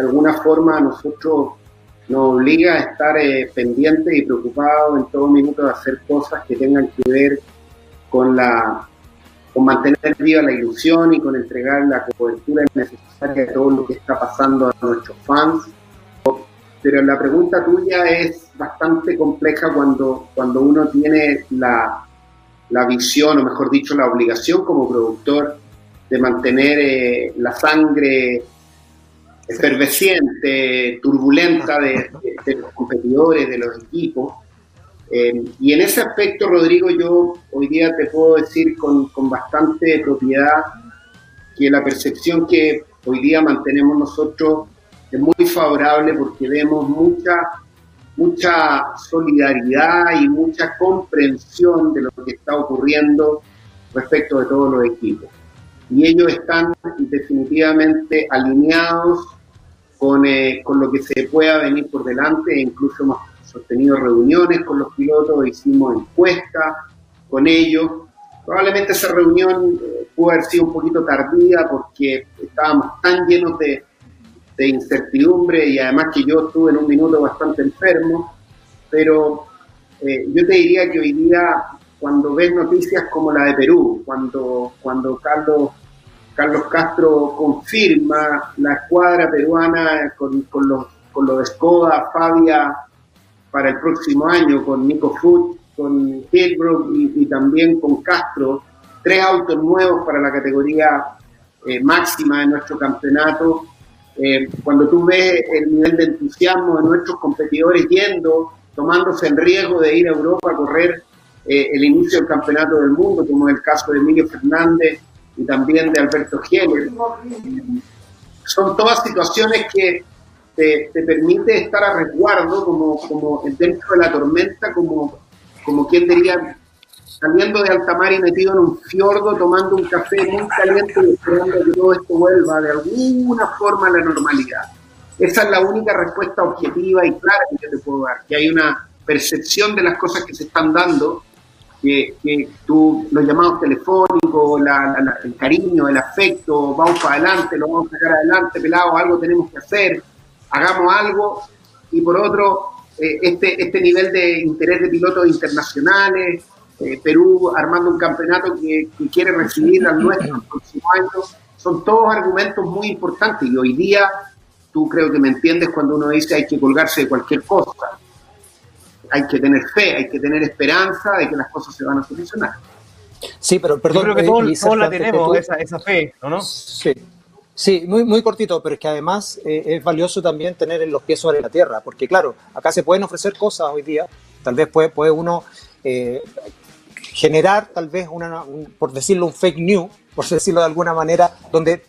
alguna forma nosotros nos obliga a estar pendientes y preocupados en todo minuto de hacer cosas que tengan que ver con mantener viva la ilusión y con entregar la cobertura necesaria de todo lo que está pasando a nuestros fans. Pero la pregunta tuya es bastante compleja cuando uno tiene la visión, o mejor dicho, la obligación como productor de mantener la sangre efervesciente, turbulenta de los competidores, de los equipos, y en ese aspecto, Rodrigo, yo hoy día te puedo decir con bastante propiedad que la percepción que hoy día mantenemos nosotros es muy favorable, porque vemos mucha solidaridad y mucha comprensión de lo que está ocurriendo respecto de todos los equipos, y ellos están definitivamente alineados con lo que se pueda venir por delante. E incluso hemos sostenido reuniones con los pilotos, hicimos encuestas con ellos. Probablemente esa reunión pudo haber sido un poquito tardía porque estábamos tan llenos de incertidumbre, y además que yo estuve en un minuto bastante enfermo, pero yo te diría que hoy día, cuando ves noticias como la de Perú, cuando Carlos Castro confirma la escuadra peruana con los Skoda, Fabia para el próximo año, con Nico Foot, con Hilbrook y también con Castro, 3 autos nuevos para la categoría máxima de nuestro campeonato. Cuando tú ves el nivel de entusiasmo de nuestros competidores tomándose el riesgo de ir a Europa a correr el inicio del campeonato del mundo, como es el caso de Emilio Fernández y también de Alberto Gieler. Son todas situaciones que te permite estar a resguardo, como dentro de la tormenta, como quien diría, saliendo de alta mar y metido en un fiordo, tomando un café muy caliente y esperando que todo esto vuelva de alguna forma a la normalidad. Esa es la única respuesta objetiva y clara que yo te puedo dar, que hay una percepción de las cosas que se están dando, que tú, los llamados telefónicos, el cariño, el afecto, vamos para adelante, lo vamos a sacar adelante, pelado, algo tenemos que hacer, hagamos algo. Y por otro, este nivel de interés de pilotos internacionales, Perú armando un campeonato que quiere recibir al nuestro en los próximos años, son todos argumentos muy importantes. Y hoy día, tú creo que me entiendes cuando uno dice hay que colgarse de cualquier cosa, hay que tener fe, hay que tener esperanza de que las cosas se van a solucionar. Sí, pero perdón. Yo creo que todos la tenemos, esa fe, ¿no? Sí. Sí, muy, muy cortito, pero es que además es valioso también tener los pies sobre la tierra, porque claro, acá se pueden ofrecer cosas hoy día, tal vez puede uno generar tal vez por decirlo, un fake news, por decirlo de alguna manera, donde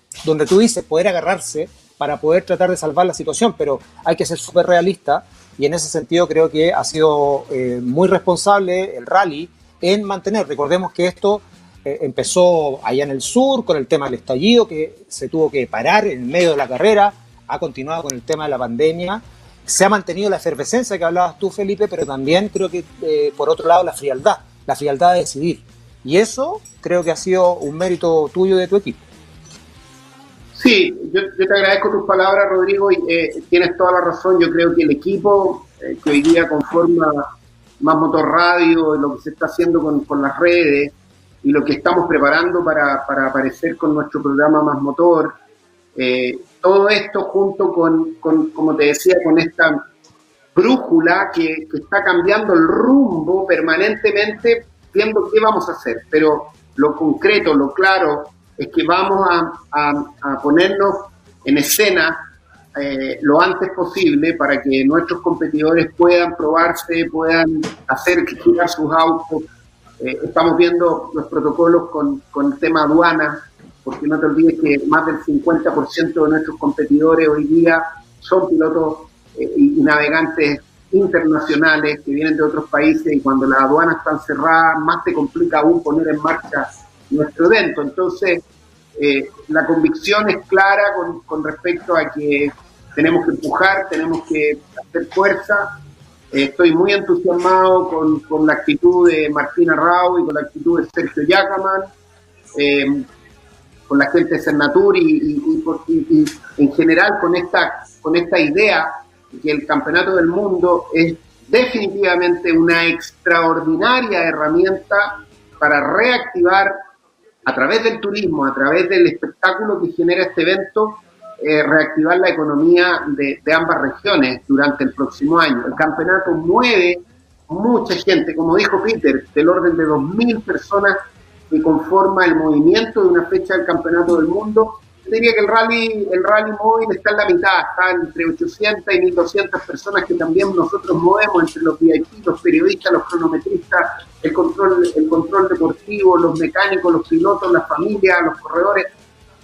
tú dices poder agarrarse para poder tratar de salvar la situación, pero hay que ser súper realista, y en ese sentido creo que ha sido muy responsable el rally en mantener, recordemos que esto empezó allá en el sur con el tema del estallido, que se tuvo que parar en medio de la carrera, ha continuado con el tema de la pandemia, se ha mantenido la efervescencia que hablabas tú, Felipe, pero también creo que por otro lado la frialdad de decidir, y eso creo que ha sido un mérito tuyo de tu equipo. Sí, yo te agradezco tus palabras, Rodrigo, y tienes toda la razón. Yo creo que el equipo que hoy día conforma Más Motor Radio, lo que se está haciendo con las redes y lo que estamos preparando para aparecer con nuestro programa Más Motor, todo esto junto con, como te decía, con esta brújula que está cambiando el rumbo permanentemente, viendo qué vamos a hacer, pero lo concreto, lo claro, es que vamos a ponernos en escena lo antes posible para que nuestros competidores puedan probarse, puedan hacer girar sus autos. Estamos viendo los protocolos con el tema aduana, porque no te olvides que más del 50% de nuestros competidores hoy día son pilotos y navegantes internacionales que vienen de otros países, y cuando las aduanas están cerradas, más te complica aún poner en marcha nuestro evento. Entonces, la convicción es clara con respecto a que tenemos que empujar, tenemos que hacer fuerza. Estoy muy entusiasmado con la actitud de Martín Arrau y con la actitud de Sergio Yacamán, con la gente de Sernatur y en general con esta idea de que el Campeonato del Mundo es definitivamente una extraordinaria herramienta para reactivar, a través del turismo, a través del espectáculo que genera este evento, reactivar la economía de ambas regiones durante el próximo año. El campeonato mueve mucha gente, como dijo Peter, del orden de 2.000 personas que conforma el movimiento de una fecha del Campeonato del Mundo. Yo diría que el rally móvil está en la mitad, está entre 800 y 1.200 personas que también nosotros movemos, entre los VIP, los periodistas, los cronometristas, el control deportivo, los mecánicos, los pilotos, la familia, los corredores.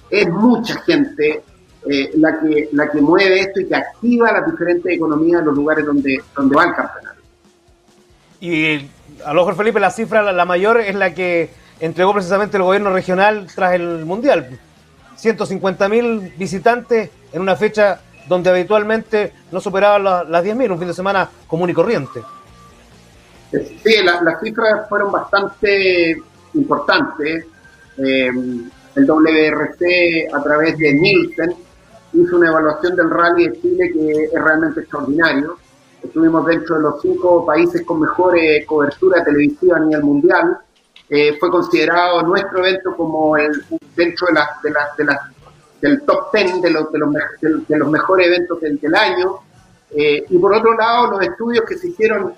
Es mucha gente la que mueve esto y que activa las diferentes economías en los lugares donde va el campeonato. Y a lo mejor, Felipe, la cifra la mayor es la que entregó precisamente el gobierno regional tras el Mundial. 150.000 visitantes en una fecha donde habitualmente no superaban las 10.000, un fin de semana común y corriente. Sí, las cifras fueron bastante importantes. El WRC, a través de Nielsen, hizo una evaluación del Rally de Chile que es realmente extraordinario. Estuvimos dentro de los 5 países con mejor cobertura televisiva a nivel mundial. Fue considerado nuestro evento como dentro del top 10 de los mejores eventos del año. Y por otro lado, los estudios que se hicieron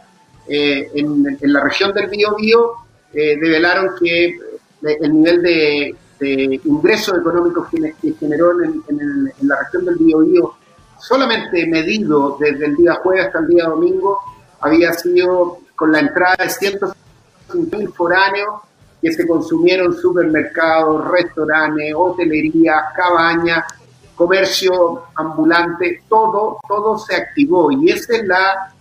en la región del Biobío develaron que el nivel de ingreso económico que generó en la región del Biobío, solamente medido desde el día jueves hasta el día domingo, había sido con la entrada de 150.000 foráneos que se consumieron supermercados, restaurantes, hotelerías, cabañas, comercio ambulante, todo se activó, y esa es la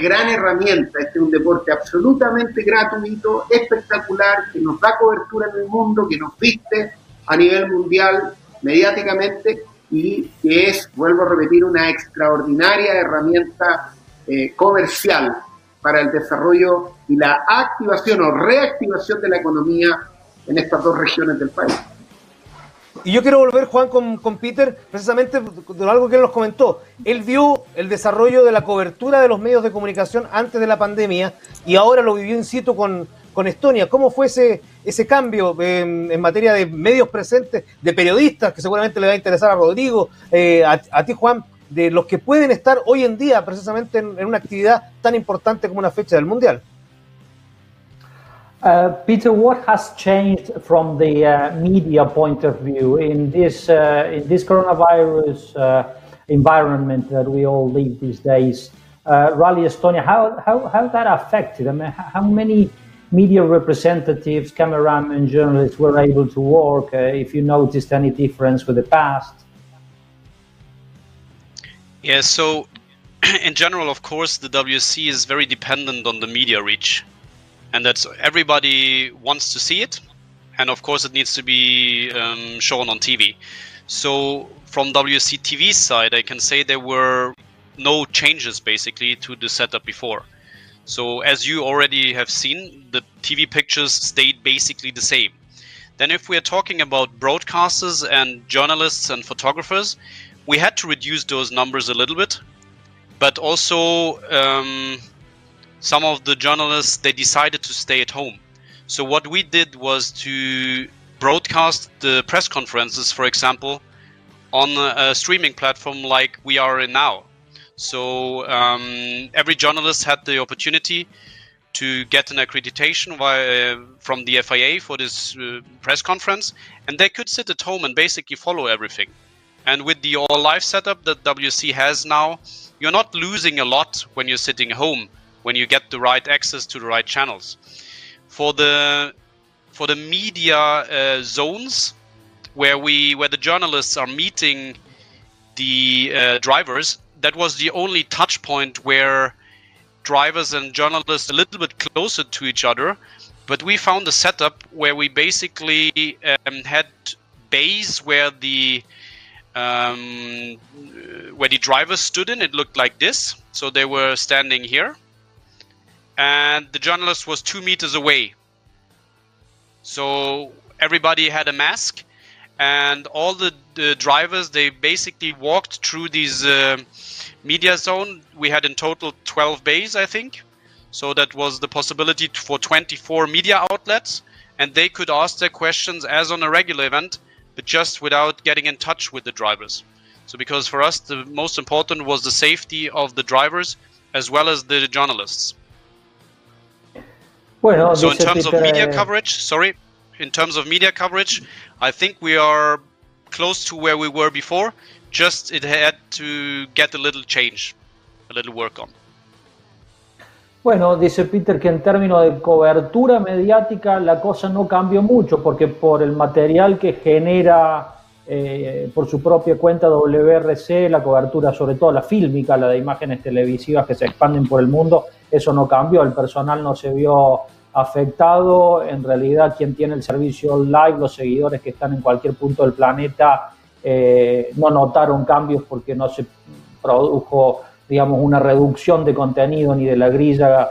gran herramienta. Este es un deporte absolutamente gratuito, espectacular, que nos da cobertura en el mundo, que nos viste a nivel mundial mediáticamente, y que es, vuelvo a repetir, una extraordinaria herramienta comercial para el desarrollo y la activación o reactivación de la economía en estas dos regiones del país. Y yo quiero volver, Juan, con Peter, precisamente de algo que él nos comentó. Él vio el desarrollo de la cobertura de los medios de comunicación antes de la pandemia y ahora lo vivió in situ con Estonia. ¿Cómo fue ese cambio en materia de medios presentes, de periodistas, que seguramente le va a interesar a Rodrigo, a ti, Juan, de los que pueden estar hoy en día precisamente en una actividad tan importante como una fecha del Mundial? Peter, what has changed from the media point of view in this coronavirus environment that we all live these days? Rally Estonia, how that affected? I mean, how many media representatives, cameramen, journalists were able to work? If you noticed any difference with the past? Yeah, so in general, of course, the WRC is very dependent on the media reach. And that's, everybody wants to see it, and of course it needs to be shown on TV. So from WRC TV's side, I can say there were no changes basically to the setup before. So as you already have seen, the TV pictures stayed basically the same. Then if we are talking about broadcasters and journalists and photographers, we had to reduce those numbers a little bit, but also some of the journalists, they decided to stay at home. So what we did was to broadcast the press conferences, for example, on a streaming platform like we are in now. So every journalist had the opportunity to get an accreditation from the FIA for this press conference, and they could sit at home and basically follow everything. And with the all live setup that WRC has now, you're not losing a lot when you're sitting home, when you get the right access to the right channels. For the media zones where the journalists are meeting the drivers, that was the only touch point where drivers and journalists a little bit closer to each other. But we found a setup where we basically had bays where the drivers stood in. It looked like this, so they were standing here, and the journalist was 2 meters away. So everybody had a mask, and all the drivers, they basically walked through these media zone. We had in total 12 bays, I think. So that was the possibility for 24 media outlets, and they could ask their questions as on a regular event, but just without getting in touch with the drivers. So because for us, the most important was the safety of the drivers as well as the journalists. Well, so in terms of media coverage, I think we are close to where we were before. Just it had to get a little change, a little work on. Bueno, dice Peter que en términos de cobertura mediática la cosa no cambió mucho, porque por el material que genera por su propia cuenta WRC, la cobertura, sobre todo la fílmica, la de imágenes televisivas que se expanden por el mundo, eso no cambió. El personal no se vio afectado. En realidad, quien tiene el servicio online, los seguidores que están en cualquier punto del planeta, no notaron cambios, porque no se produjo, digamos, una reducción de contenido ni de la grilla.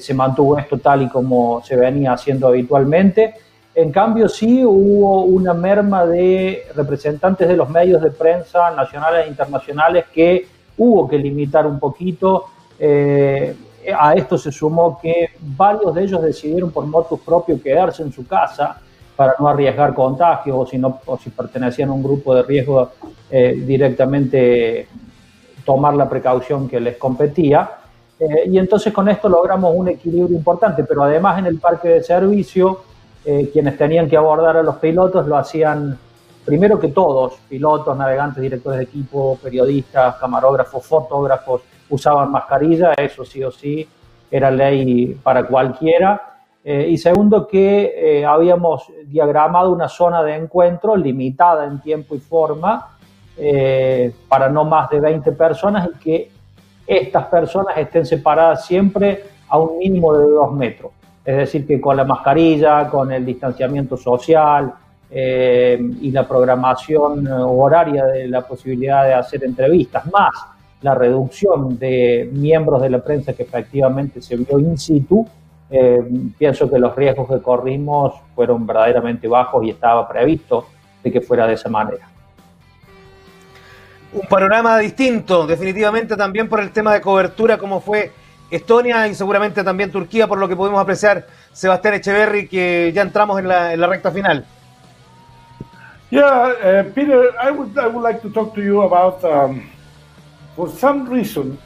Se mantuvo esto tal y como se venía haciendo habitualmente. En cambio, sí hubo una merma de representantes de los medios de prensa nacionales e internacionales que hubo que limitar un poquito. A esto se sumó que varios de ellos decidieron por motus propio quedarse en su casa para no arriesgar contagios, o si pertenecían a un grupo de riesgo, directamente tomar la precaución que les competía. Y entonces con esto logramos un equilibrio importante, pero además en el parque de servicio, quienes tenían que abordar a los pilotos lo hacían primero que todos: pilotos, navegantes, directores de equipo, periodistas, camarógrafos, fotógrafos, usaban mascarilla. Eso sí o sí era ley para cualquiera. Y segundo, que habíamos diagramado una zona de encuentro limitada en tiempo y forma, para no más de 20 personas y que estas personas estén separadas siempre a un mínimo de 2 metros. Es decir, que con la mascarilla, con el distanciamiento social y la programación horaria de la posibilidad de hacer entrevistas, más la reducción de miembros de la prensa que efectivamente se vio in situ, pienso que los riesgos que corrimos fueron verdaderamente bajos y estaba previsto de que fuera de esa manera. Un panorama distinto, definitivamente, también por el tema de cobertura, como fue Estonia y seguramente también Turquía, por lo que pudimos apreciar, Sebastián Echeverry, que ya entramos en la recta final. Yeah, Peter, I would like to talk to you about for some reason,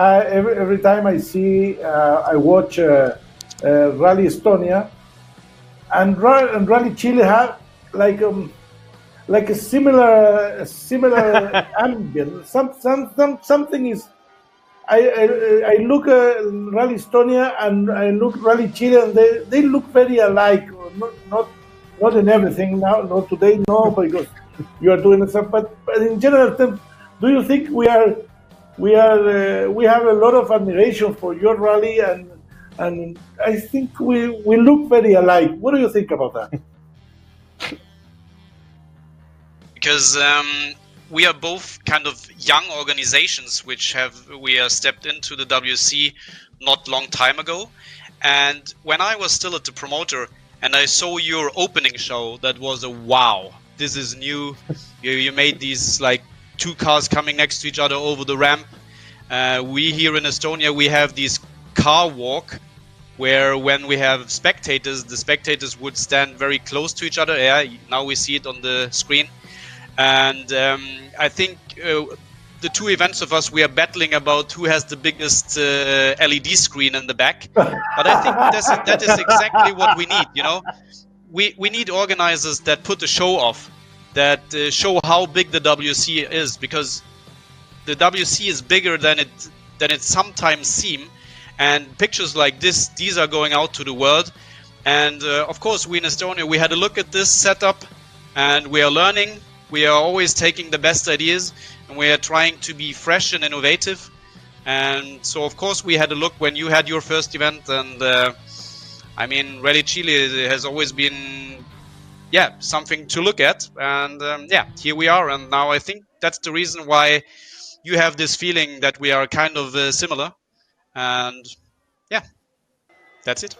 every time I see, I watch Rally Estonia and Rally Chile have like a similar ambient. Something is. I look at Rally Estonia and I look Rally Chile, and they look very alike. Not in everything now. Not today, no, because you are doing stuff. But in general terms, do you think we are we have a lot of admiration for your rally, and I think we look very alike. What do you think about that? Because we are both kind of young organizations we stepped into the WRC not long time ago, and when I was still at the promoter and I saw your opening show, that was a wow. This is new. You made these like two cars coming next to each other over the ramp. We here in Estonia, we have this car walk where when we have spectators, the spectators would stand very close to each other. Yeah, now we see it on the screen. And I think the two events of us, we are battling about who has the biggest LED screen in the back. But I think that is exactly what we need, you know. We need organizers that put the show off, that show how big the WRC is, because the WRC is bigger than it sometimes seems, and pictures like this, these are going out to the world. And of course, we in Estonia, we had a look at this setup, and we are learning. We are always taking the best ideas, and we are trying to be fresh and innovative. And so, of course, we had a look when you had your first event, and I mean, Rally Chile has always been, yeah, something to look at. And yeah, here we are. And now I think that's the reason why you have this feeling that we are kind of similar. And yeah, that's it.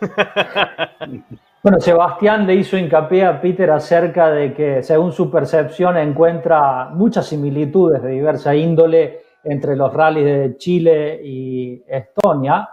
Bueno, Sebastián le hizo hincapié a Peter acerca de que, según su percepción, encuentra muchas similitudes de diversa índole entre los rallies de Chile y Estonia.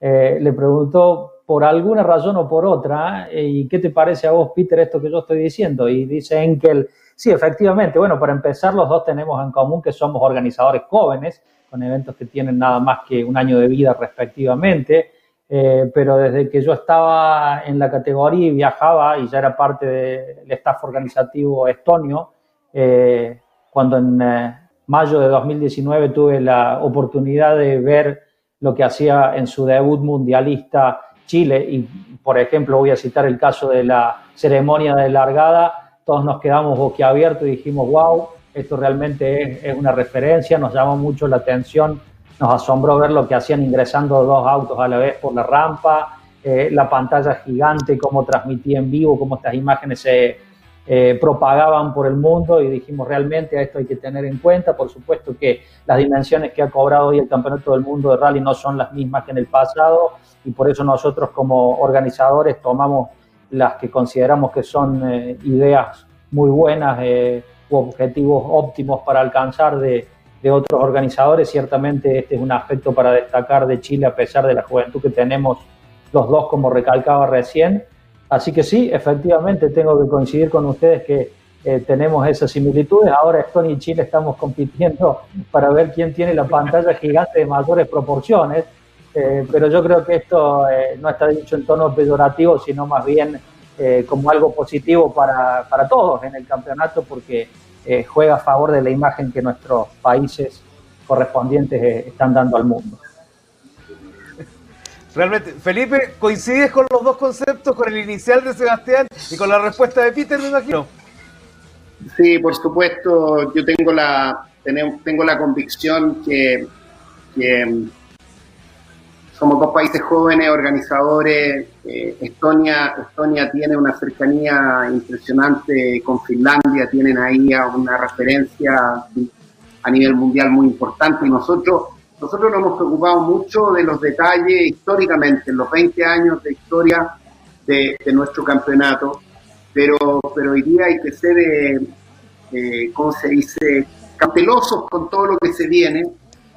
Le preguntó por alguna razón o por otra, ¿y qué te parece a vos, Peter, esto que yo estoy diciendo? Y dice Henkel, sí, efectivamente, bueno, para empezar, los dos tenemos en común que somos organizadores jóvenes, con eventos que tienen nada más que un año de vida respectivamente. Pero desde que yo estaba en la categoría y viajaba y ya era parte del staff organizativo estonio, cuando en mayo de 2019 tuve la oportunidad de ver lo que hacía en su debut mundialista Chile, y por ejemplo voy a citar el caso de la ceremonia de largada, todos nos quedamos boquiabiertos y dijimos wow, esto realmente es una referencia, nos llamó mucho la atención. Nos asombró ver lo que hacían ingresando 2 autos a la vez por la rampa, la pantalla gigante, cómo transmitía en vivo, cómo estas imágenes se propagaban por el mundo, y dijimos realmente a esto hay que tener en cuenta. Por supuesto que las dimensiones que ha cobrado hoy el Campeonato del Mundo de Rally no son las mismas que en el pasado, y por eso nosotros como organizadores tomamos las que consideramos que son ideas muy buenas u objetivos óptimos para alcanzar de otros organizadores. Ciertamente este es un aspecto para destacar de Chile a pesar de la juventud que tenemos los dos, como recalcaba recién. Así que sí, efectivamente tengo que coincidir con ustedes que tenemos esas similitudes. Ahora Estonia y Chile estamos compitiendo para ver quién tiene la pantalla gigante de mayores proporciones, pero yo creo que esto no está dicho en tono peyorativo, sino más bien como algo positivo para todos en el campeonato, porque juega a favor de la imagen que nuestros países correspondientes están dando al mundo. Realmente, Felipe, ¿coincides con los dos conceptos, con el inicial de Sebastián y con la respuesta de Peter, me imagino? Sí, por supuesto, yo tengo la convicción que somos dos países jóvenes, organizadores. Estonia tiene una cercanía impresionante con Finlandia, tienen ahí una referencia a nivel mundial muy importante. Y nosotros nos hemos preocupado mucho de los detalles históricamente, en los 20 años de historia de nuestro campeonato. Pero hoy día hay que ser, ¿cómo se dice?, cautelosos con todo lo que se viene.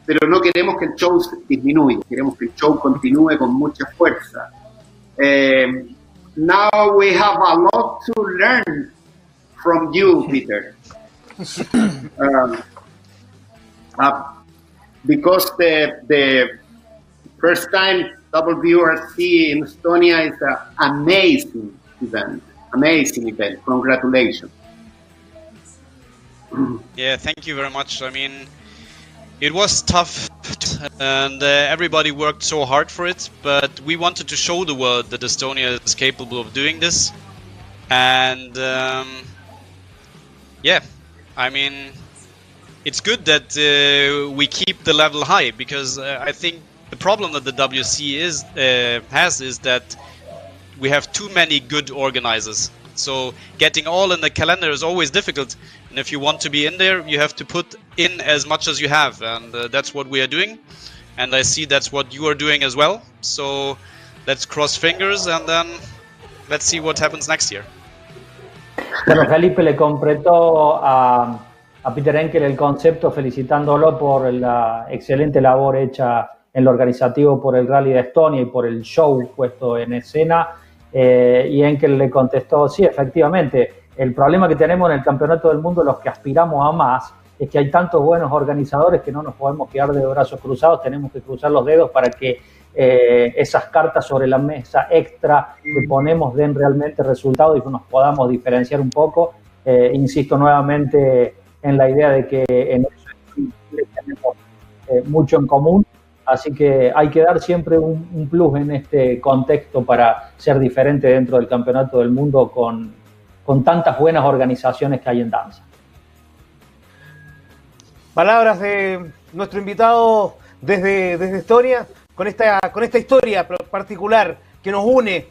Pero no queremos que el show disminuya, queremos que el show continúe con mucha fuerza. Now we have a lot to learn from you, Peter. Because the first time WRC in Estonia is an amazing event. Congratulations. Yeah, thank you very much. I mean, it was tough, and everybody worked so hard for it, but we wanted to show the world that Estonia is capable of doing this. And yeah, I mean, it's good that we keep the level high, because I think the problem that the WRC has is that we have too many good organizers. So getting all in the calendar is always difficult, and if you want to be in there, you have to put in as much as you have, and that's what we are doing, and I see that's what you are doing as well. So let's cross fingers, and then let's see what happens next year. Bueno, Felipe le completó a Peter Henkel el concepto felicitándolo por la excelente labor hecha en lo organizativo por el Rally de Estonia y por el show puesto en escena. Y Henkel le contestó, sí, efectivamente, el problema que tenemos en el Campeonato del Mundo, los que aspiramos a más, es que hay tantos buenos organizadores que no nos podemos quedar de brazos cruzados, tenemos que cruzar los dedos para que esas cartas sobre la mesa extra que ponemos den realmente resultado y que nos podamos diferenciar un poco. Insisto nuevamente en la idea de que en eso tenemos mucho en común. Así que hay que dar siempre un plus en este contexto para ser diferente dentro del Campeonato del Mundo con tantas buenas organizaciones que hay en danza. Palabras de nuestro invitado desde Estonia, con esta historia particular que nos une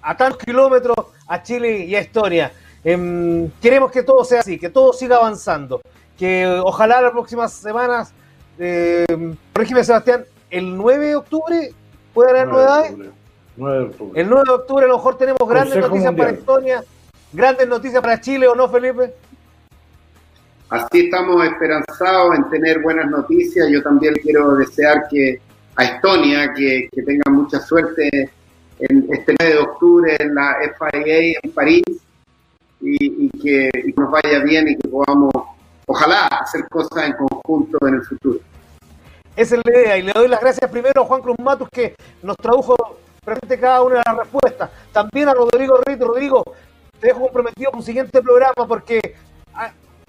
a tantos kilómetros a Chile y a Estonia. Queremos que todo sea así, que todo siga avanzando, que ojalá las próximas semanas... corrígeme, Sebastián, ¿el 9 de octubre puede haber novedades? 9 de octubre. El 9 de octubre a lo mejor tenemos grandes noticias para Estonia, grandes noticias para Chile, ¿o no, Felipe? Así estamos esperanzados en tener buenas noticias. Yo también quiero desear que a Estonia que tenga mucha suerte en este 9 de octubre en la FIA en París y que nos vaya bien y que podamos, ojalá, hacer cosas en conjunto en el futuro. Esa es la idea, y le doy las gracias primero a Juan Cruz Matus, que nos tradujo presente cada una de las respuestas. También a Rodrigo Ritt. Rodrigo, te dejo comprometido con un siguiente programa, porque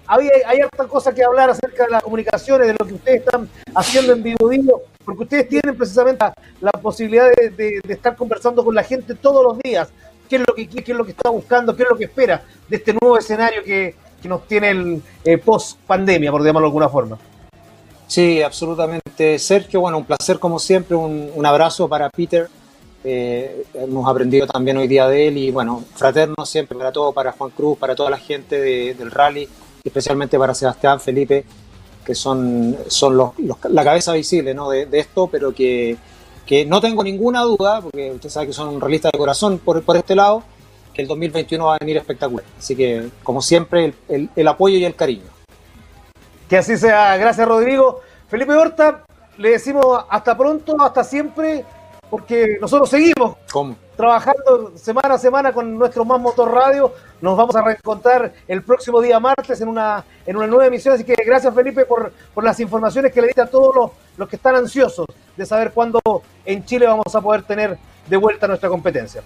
hay harta cosa que hablar acerca de las comunicaciones, de lo que ustedes están haciendo en Biobío, porque ustedes tienen precisamente la posibilidad de estar conversando con la gente todos los días. ¿Qué es lo que quiere, qué es lo que está buscando, qué es lo que espera de este nuevo escenario que nos tiene el post-pandemia, por llamarlo de alguna forma? Sí, absolutamente, Sergio. Bueno, un placer como siempre, un abrazo para Peter. Hemos aprendido también hoy día de él y, bueno, fraterno siempre para todo, para Juan Cruz, para toda la gente del rally, especialmente para Sebastián, Felipe, que son la cabeza visible, ¿no?, de esto, pero que no tengo ninguna duda, porque usted sabe que son realistas de corazón por este lado, que el 2021 va a venir espectacular. Así que, como siempre, el apoyo y el cariño. Que así sea. Gracias, Rodrigo. Felipe Horta, le decimos hasta pronto, hasta siempre, porque nosotros seguimos trabajando semana a semana con nuestro Más Motor Radio. Nos vamos a reencontrar el próximo día martes en una nueva emisión. Así que gracias, Felipe, por las informaciones que le diste a todos los que están ansiosos de saber cuándo en Chile vamos a poder tener de vuelta nuestra competencia.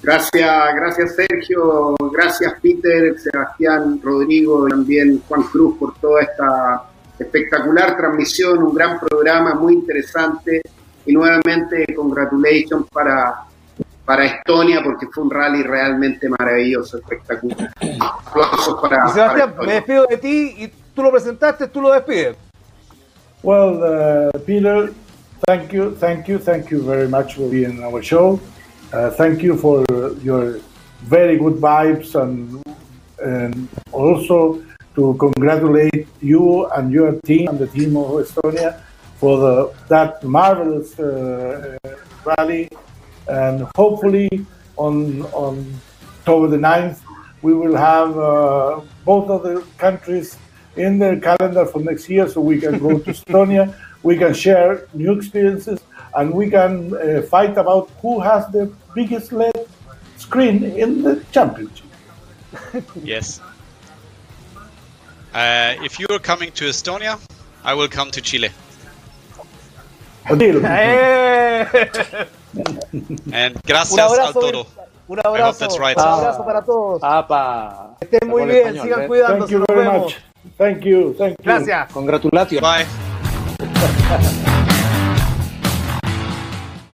Gracias Sergio, gracias Peter, Sebastián, Rodrigo, también Juan Cruz por toda esta espectacular transmisión, un gran programa, muy interesante, y nuevamente congratulations para para Estonia, porque fue un rally realmente maravilloso, espectacular. Aplausos para Sebastián, para me despido de ti, y tú lo presentaste, tú lo despides. Well, Peter, thank you very much for being on our show. Thank you for your very good vibes, and also to congratulate you and your team and the team of Estonia for that marvelous rally. And hopefully on October the 9th, we will have both of the countries in their calendar for next year, so we can go to Estonia, we can share new experiences, and we can fight about who has the biggest LED screen in the championship. Yes. If you are coming to Estonia, I will come to Chile. A deal. And gracias al todo. Un abrazo. That's right. Un abrazo para todos. Apa. Estén muy bien, español, sigan cuidándose. Thank you very much. Thank you. Gracias. Congratulations. Bye.